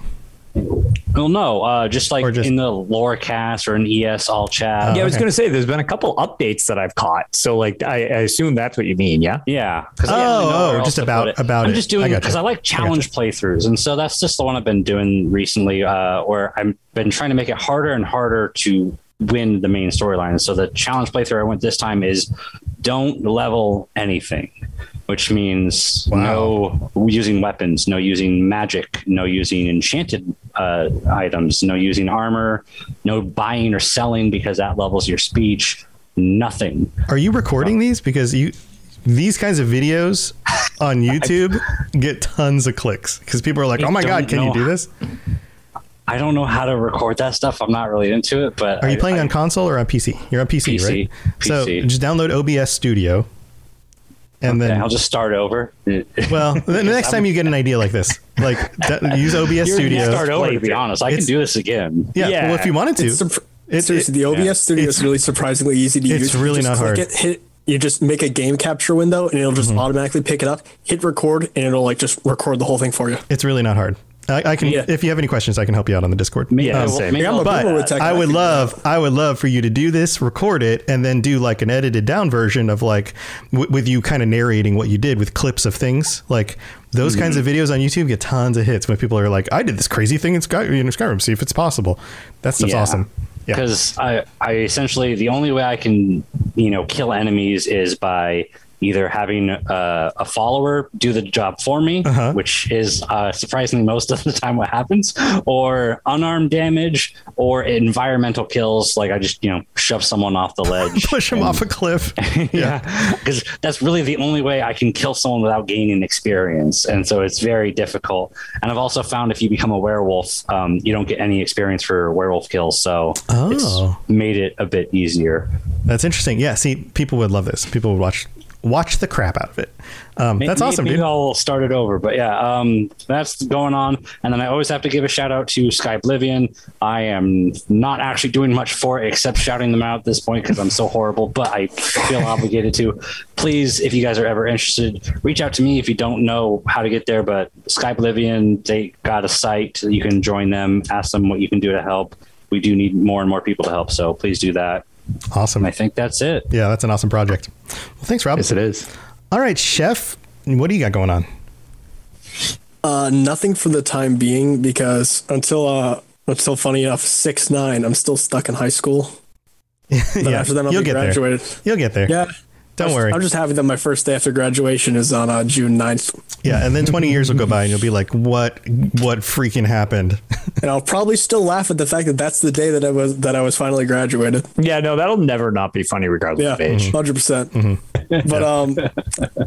Well, no, just like just in the Lorecast or an ES all chat. Yeah, I was going to say there's been a couple updates that I've caught, so like I assume that's what you mean, yeah? Yeah. I'm just doing because I like challenge playthroughs, and so that's just the one I've been doing recently, where I've been trying to make it harder and harder to win the main storyline. So the challenge playthrough I went this time is don't level anything, which means no using weapons, no using magic, no using enchanted items, no using armor, no buying or selling because that levels your speech, nothing. Are you recording these? Because these kinds of videos on YouTube get tons of clicks because people are like, oh my God, can you do this? I don't know how to record that stuff. I'm not really into it, but... Are you playing on console or on PC? You're on PC, right? PC. So just download OBS Studio. And then I'll just start over. Well, the next time you get an idea like this, like use OBS Studio. Start over, to be honest. I can do this again. Yeah. Well, if you wanted to. The OBS Studio is really surprisingly easy to use. It's really not hard. You just make a game capture window and it'll just automatically pick it up, hit record, and it'll like just record the whole thing for you. It's really not hard. I can, if you have any questions, I can help you out on the Discord. I would love for you to do this, record it, and then do like an edited down version of like with you kind of narrating what you did with clips of things like those kinds of videos on YouTube get tons of hits when people are like, I did this crazy thing in Skyrim. See if it's possible. That stuff's awesome. Because I essentially the only way I can, kill enemies is by either having a follower do the job for me, which is surprisingly most of the time what happens, or unarmed damage, or environmental kills. Like I just, shove someone off the ledge. Push them off a cliff. Because that's really the only way I can kill someone without gaining experience. And so it's very difficult. And I've also found if you become a werewolf, you don't get any experience for werewolf kills. So it's made it a bit easier. That's interesting. Yeah, see, people would love this. People would watch the crap out of it. That's awesome, dude. I'll start it over, but that's going on. And then I always have to give a shout out to Skyblivion. I am not actually doing much for it except shouting them out at this point because I'm so horrible, but I feel obligated to. Please, if you guys are ever interested, reach out to me if you don't know how to get there. But Skyblivion, they got a site that you can join them, ask them what you can do to help. We do need more and more people to help, so please do that. Awesome. I think that's it. Yeah, that's an awesome project. Well, thanks, Rob. Yes, it is. All right, Chef, what do you got going on? Nothing for the time being because until funny enough 6'9", I'm still stuck in high school. But after that, I'll be graduated. You'll get there. Yeah. Don't worry. I'm just happy that my first day after graduation is on June 9th. Yeah, and then 20 years will go by and you'll be like, what freaking happened? And I'll probably still laugh at the fact that that's the day that I was finally graduated. Yeah, no, that'll never not be funny regardless of age. 100%. Mm-hmm. But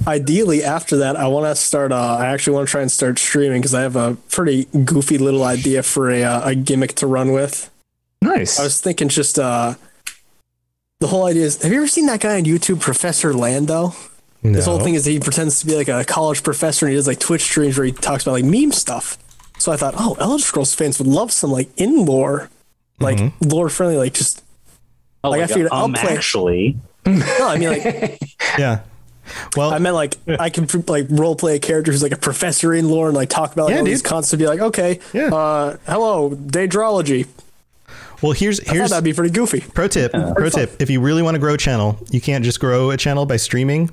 ideally after that, I want to start, I actually want to try and start streaming because I have a pretty goofy little idea for a gimmick to run with. Nice. I was thinking just... the whole idea is, have you ever seen that guy on YouTube, Professor Lando? No. His whole thing is that he pretends to be like a college professor and he does like Twitch streams where he talks about like meme stuff. So I thought, Elder Scrolls fans would love some like in-lore, like lore friendly, like just... Oh, like I figured I'll play... Actually... No, I mean like... Yeah. Well, I meant like I can like role play a character who's like a professor in lore and like talk about like all these constantly be like, okay, hello, Daedrology. Well, here's that'd be pretty goofy. Pro tip. If you really want to grow a channel, you can't just grow a channel by streaming.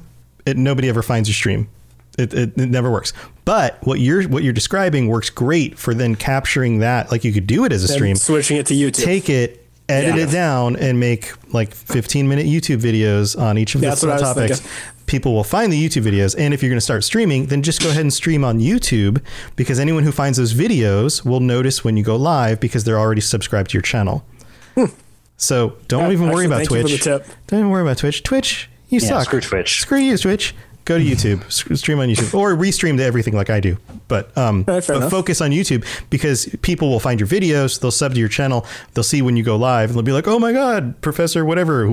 Nobody ever finds your stream. It never works. But what you're describing works great for then capturing that. Like you could do it as a stream, switching it to YouTube, take it, edit it down and make like 15-minute YouTube videos on each of the topics. People will find the YouTube videos. And if you're going to start streaming, then just go ahead and stream on YouTube, because anyone who finds those videos will notice when you go live because they're already subscribed to your channel. So don't even worry about Twitch. Don't even worry about Twitch. Twitch, you suck. Screw Twitch. Screw you, Twitch. Go to YouTube, stream on YouTube, or restream to everything like I do. But, but focus on YouTube, because people will find your videos. They'll sub to your channel. They'll see when you go live. And they'll be like, oh, my God, Professor, whatever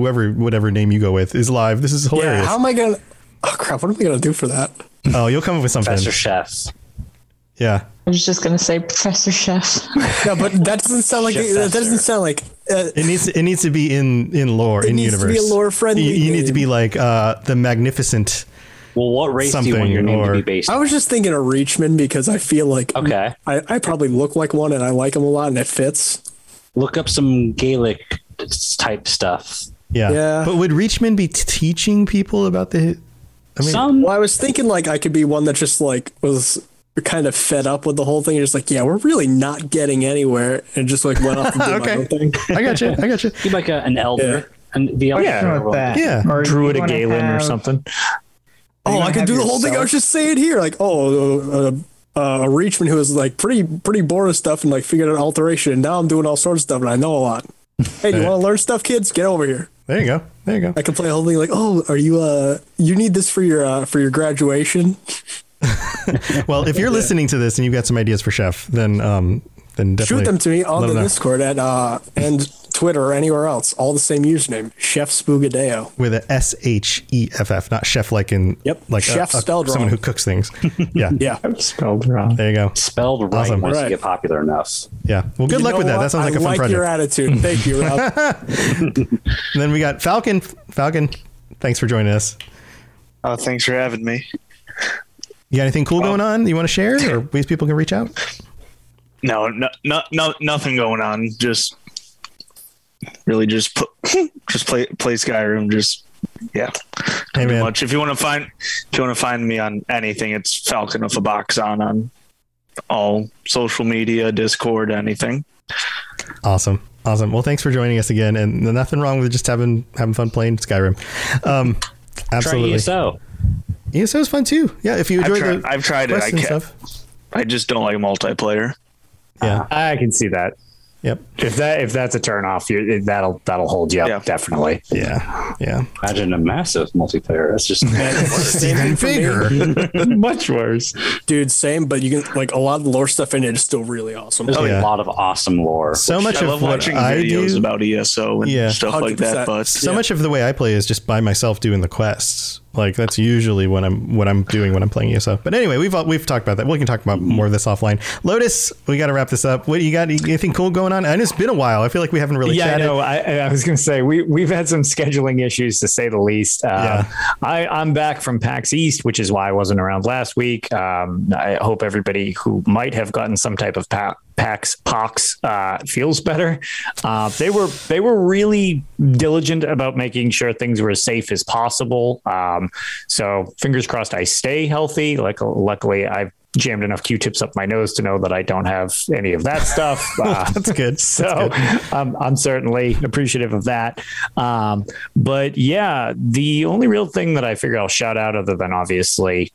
name you go with is live. This is hilarious. Yeah, how am I going to? Oh, crap. What am I going to do for that? Oh, you'll come up with something. Professor Chef. Yeah. I was just going to say Professor Chef. No, but that doesn't sound like it needs to be in lore, in universe. It needs to be a lore friendly. You need to be like the Magnificent. Well, what race do you want your name to be based on? I was just thinking of Reachman, because I feel like I probably look like one and I like him a lot and it fits. Look up some Gaelic type stuff. Yeah. But would Reachman be teaching people about the... I mean, I was thinking like I could be one that just like was kind of fed up with the whole thing. You're just like, yeah, we're really not getting anywhere, and just like went off and did my own thing. I got you. Be like an elder. Yeah. And the elder. Or Druid of Galen or something. Oh, I could do the whole thing. I was just saying here, like, a Reachman who was like pretty bored of stuff and like figured out alteration, and now I'm doing all sorts of stuff and I know a lot. Hey, do you want to learn stuff, kids? Get over here. There you go. I can play a whole thing like, oh, are you you need this for your graduation? Well, if you're listening to this and you've got some ideas for Chef, then definitely shoot them to me on the Discord at and Twitter or anywhere else, all the same username, Chef Spugadeo, with a SHEFF, not chef like in like chef spelled wrong. Someone who cooks things. Yeah, spelled wrong. There you go. Spelled right once you get popular enough. Yeah. Well, good luck with that. That sounds like a fun project. I like your attitude. Thank you, Rob. And then we got Falcon. Falcon, thanks for joining us. Oh, thanks for having me. You got anything cool going on you want to share, or ways people can reach out? No, nothing going on. Just. Really, just play Skyrim. Hey, man. Much. If you want to find me on anything, it's Falcon with a box on all social media, Discord, anything. Awesome. Well, thanks for joining us again. And nothing wrong with just having fun playing Skyrim. Absolutely. Try ESO. ESO is fun too. Yeah, if you enjoy it, I've tried it. I just don't like multiplayer. Yeah, I can see that. Yep. If that's a turnoff, that'll hold you up definitely. Yeah. Imagine a massive multiplayer. That's just even bigger, much worse, dude. Same, but you can like a lot of lore stuff in it is still really awesome. There's a lot of awesome lore. So much of what I do is about ESO and stuff 100%. Like that. But so much of the way I play is just by myself doing the quests. Like that's usually what I'm playing ESO. But anyway, we've talked about that. We can talk about more of this offline. Lotus, we got to wrap this up. What you got? Anything cool going on? And it's been a while. I feel like we haven't really chatted. Yeah, I was going to say we've had some scheduling issues to say the least. I'm back from PAX East, which is why I wasn't around last week. I hope everybody who might have gotten some type of PAX feels better. They were really diligent about making sure things were as safe as possible. So fingers crossed I stay healthy. Like luckily I've jammed enough Q-tips up my nose to know that I don't have any of that stuff. That's good. So that's good. I'm certainly appreciative of that. But yeah, the only real thing that I figure I'll shout out, other than obviously,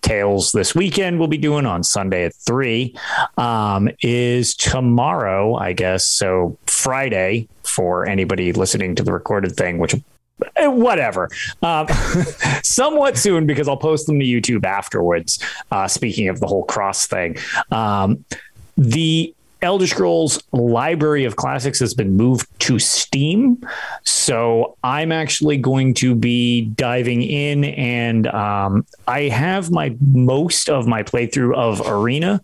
Tales this weekend we'll be doing on Sunday at 3, is tomorrow, I guess. So Friday, for anybody listening to the recorded thing, which whatever, somewhat soon, because I'll post them to YouTube afterwards. Speaking of the whole cross thing, the Elder Scrolls Library of Classics has been moved to Steam. So I'm actually going to be diving in, and I have most of my playthrough of Arena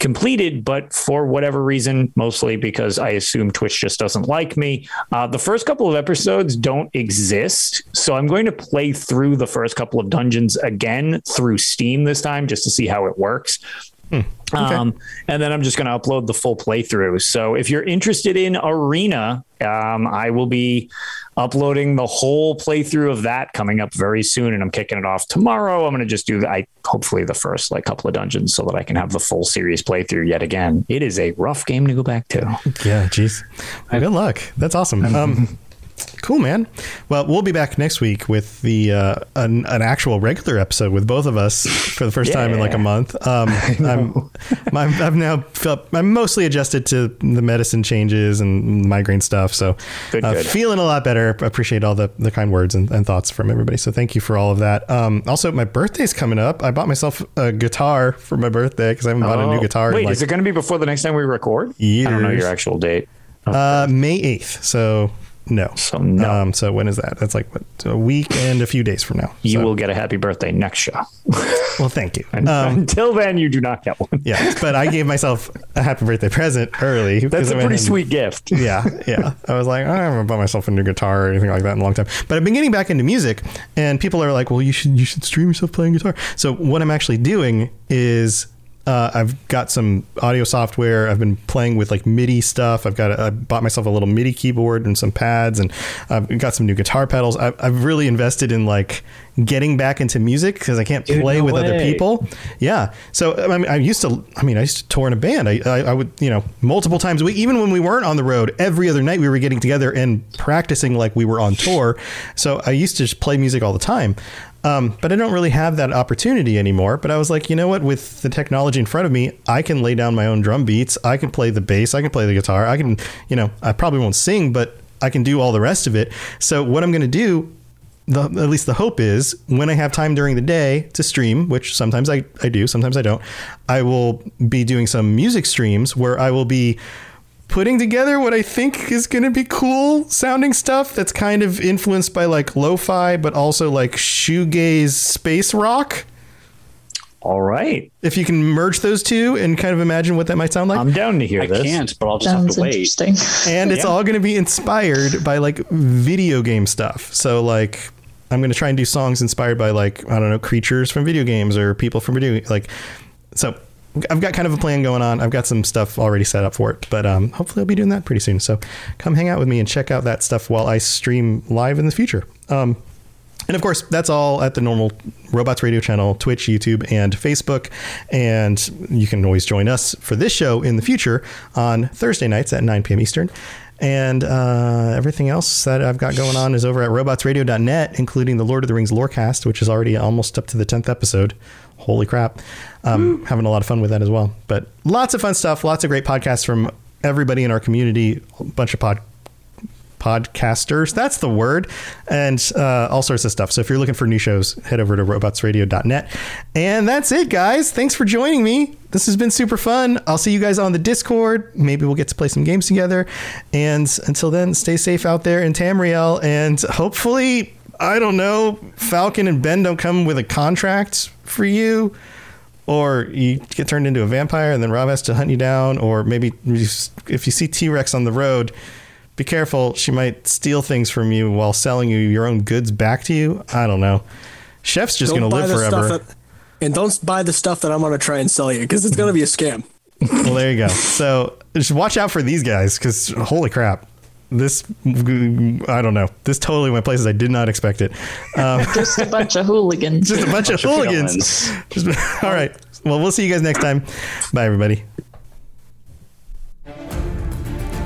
completed, but for whatever reason, mostly because I assume Twitch just doesn't like me, the first couple of episodes don't exist. So I'm going to play through the first couple of dungeons again through Steam this time, just to see how it works. Okay. And then I'm just going to upload the full playthrough. So if you're interested in Arena, I will be uploading the whole playthrough of that coming up very soon. And I'm kicking it off tomorrow. I'm going to just do hopefully the first couple of dungeons so that I can have the full series playthrough yet again. It is a rough game to go back to. Yeah. Jeez. Well, good luck. That's awesome. Cool, man. Well, we'll be back next week with the an actual regular episode with both of us for the first time in a month. I'm mostly adjusted to the medicine changes and migraine stuff, so good. Feeling a lot better. Appreciate all the kind words and thoughts from everybody. So thank you for all of that. Also, my birthday's coming up. I bought myself a guitar for my birthday because I haven't bought a new guitar. Wait, is it going to be before the next time we record? Years. I don't know your actual date. May 8th. So no. So when is that? That's a week and a few days from now. You will get a happy birthday next show. Well, thank you. Until then, you do not get one. Yeah, but I gave myself a happy birthday present early. That's a pretty sweet gift. Yeah. I was like, I haven't bought myself a new guitar or anything like that in a long time. But I've been getting back into music, and people are like, well, you should stream yourself playing guitar. So what I'm actually doing is... I've got some audio software. I've been playing with MIDI stuff. I bought myself a little MIDI keyboard and some pads, and I've got some new guitar pedals. I've really invested in getting back into music because I can't play with other people. Yeah. So I used to tour in a band. I would, multiple times a week, even when we weren't on the road, every other night we were getting together and practicing like we were on tour. So I used to just play music all the time. But I don't really have that opportunity anymore. But I was like, you know what? With the technology in front of me, I can lay down my own drum beats. I can play the bass. I can play the guitar. I can, I probably won't sing, but I can do all the rest of it. So what I'm going to do, at least the hope is, when I have time during the day to stream, which sometimes I do, sometimes I don't, I will be doing some music streams where I will be putting together what I think is going to be cool sounding stuff that's kind of influenced by lo-fi, but also shoegaze space rock. All right. If you can merge those two and kind of imagine what that might sound like. I'm down to hear this. I can't, but I'll just have to wait. Interesting. And it's all going to be inspired by video game stuff. So I'm going to try and do songs inspired by I don't know, creatures from video games or people from video games. So I've got kind of a plan going on. I've got some stuff already set up for it, but hopefully I'll be doing that pretty soon. So come hang out with me and check out that stuff while I stream live in the future. And of course, that's all at the normal Robots Radio channel, Twitch, YouTube, and Facebook. And you can always join us for this show in the future on Thursday nights at 9 p.m. Eastern. And everything else that I've got going on is over at robotsradio.net, including the Lord of the Rings Lorecast, which is already almost up to the 10th episode. Holy crap. Having a lot of fun with that as well. But lots of fun stuff. Lots of great podcasts from everybody in our community. A bunch of podcasters. That's the word. And all sorts of stuff. So if you're looking for new shows, head over to robotsradio.net. And that's it, guys. Thanks for joining me. This has been super fun. I'll see you guys on the Discord. Maybe we'll get to play some games together. And until then, stay safe out there in Tamriel. And hopefully... I don't know, Falcon and Ben don't come with a contract for you, or you get turned into a vampire and then Rob has to hunt you down, or maybe if you see T-Rex on the road, be careful. She might steal things from you while selling you your own goods back to you. I don't know. Chef's just going to live forever. And don't buy the stuff that I'm going to try and sell you because it's going to be a scam. Well, there you go. So just watch out for these guys because holy crap. This, I don't know. This totally went places I did not expect it. Just a bunch of hooligans. Just a bunch of hooligans. All right. Well, we'll see you guys next time. Bye, everybody.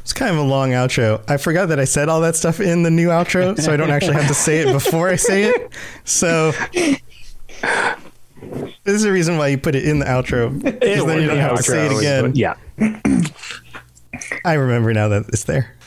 It's kind of a long outro. I forgot that I said all that stuff in the new outro, so I don't actually have to say it before I say it. So this is the reason why you put it in the outro. Because then you don't have to say it again. Yeah. I remember now that it's there.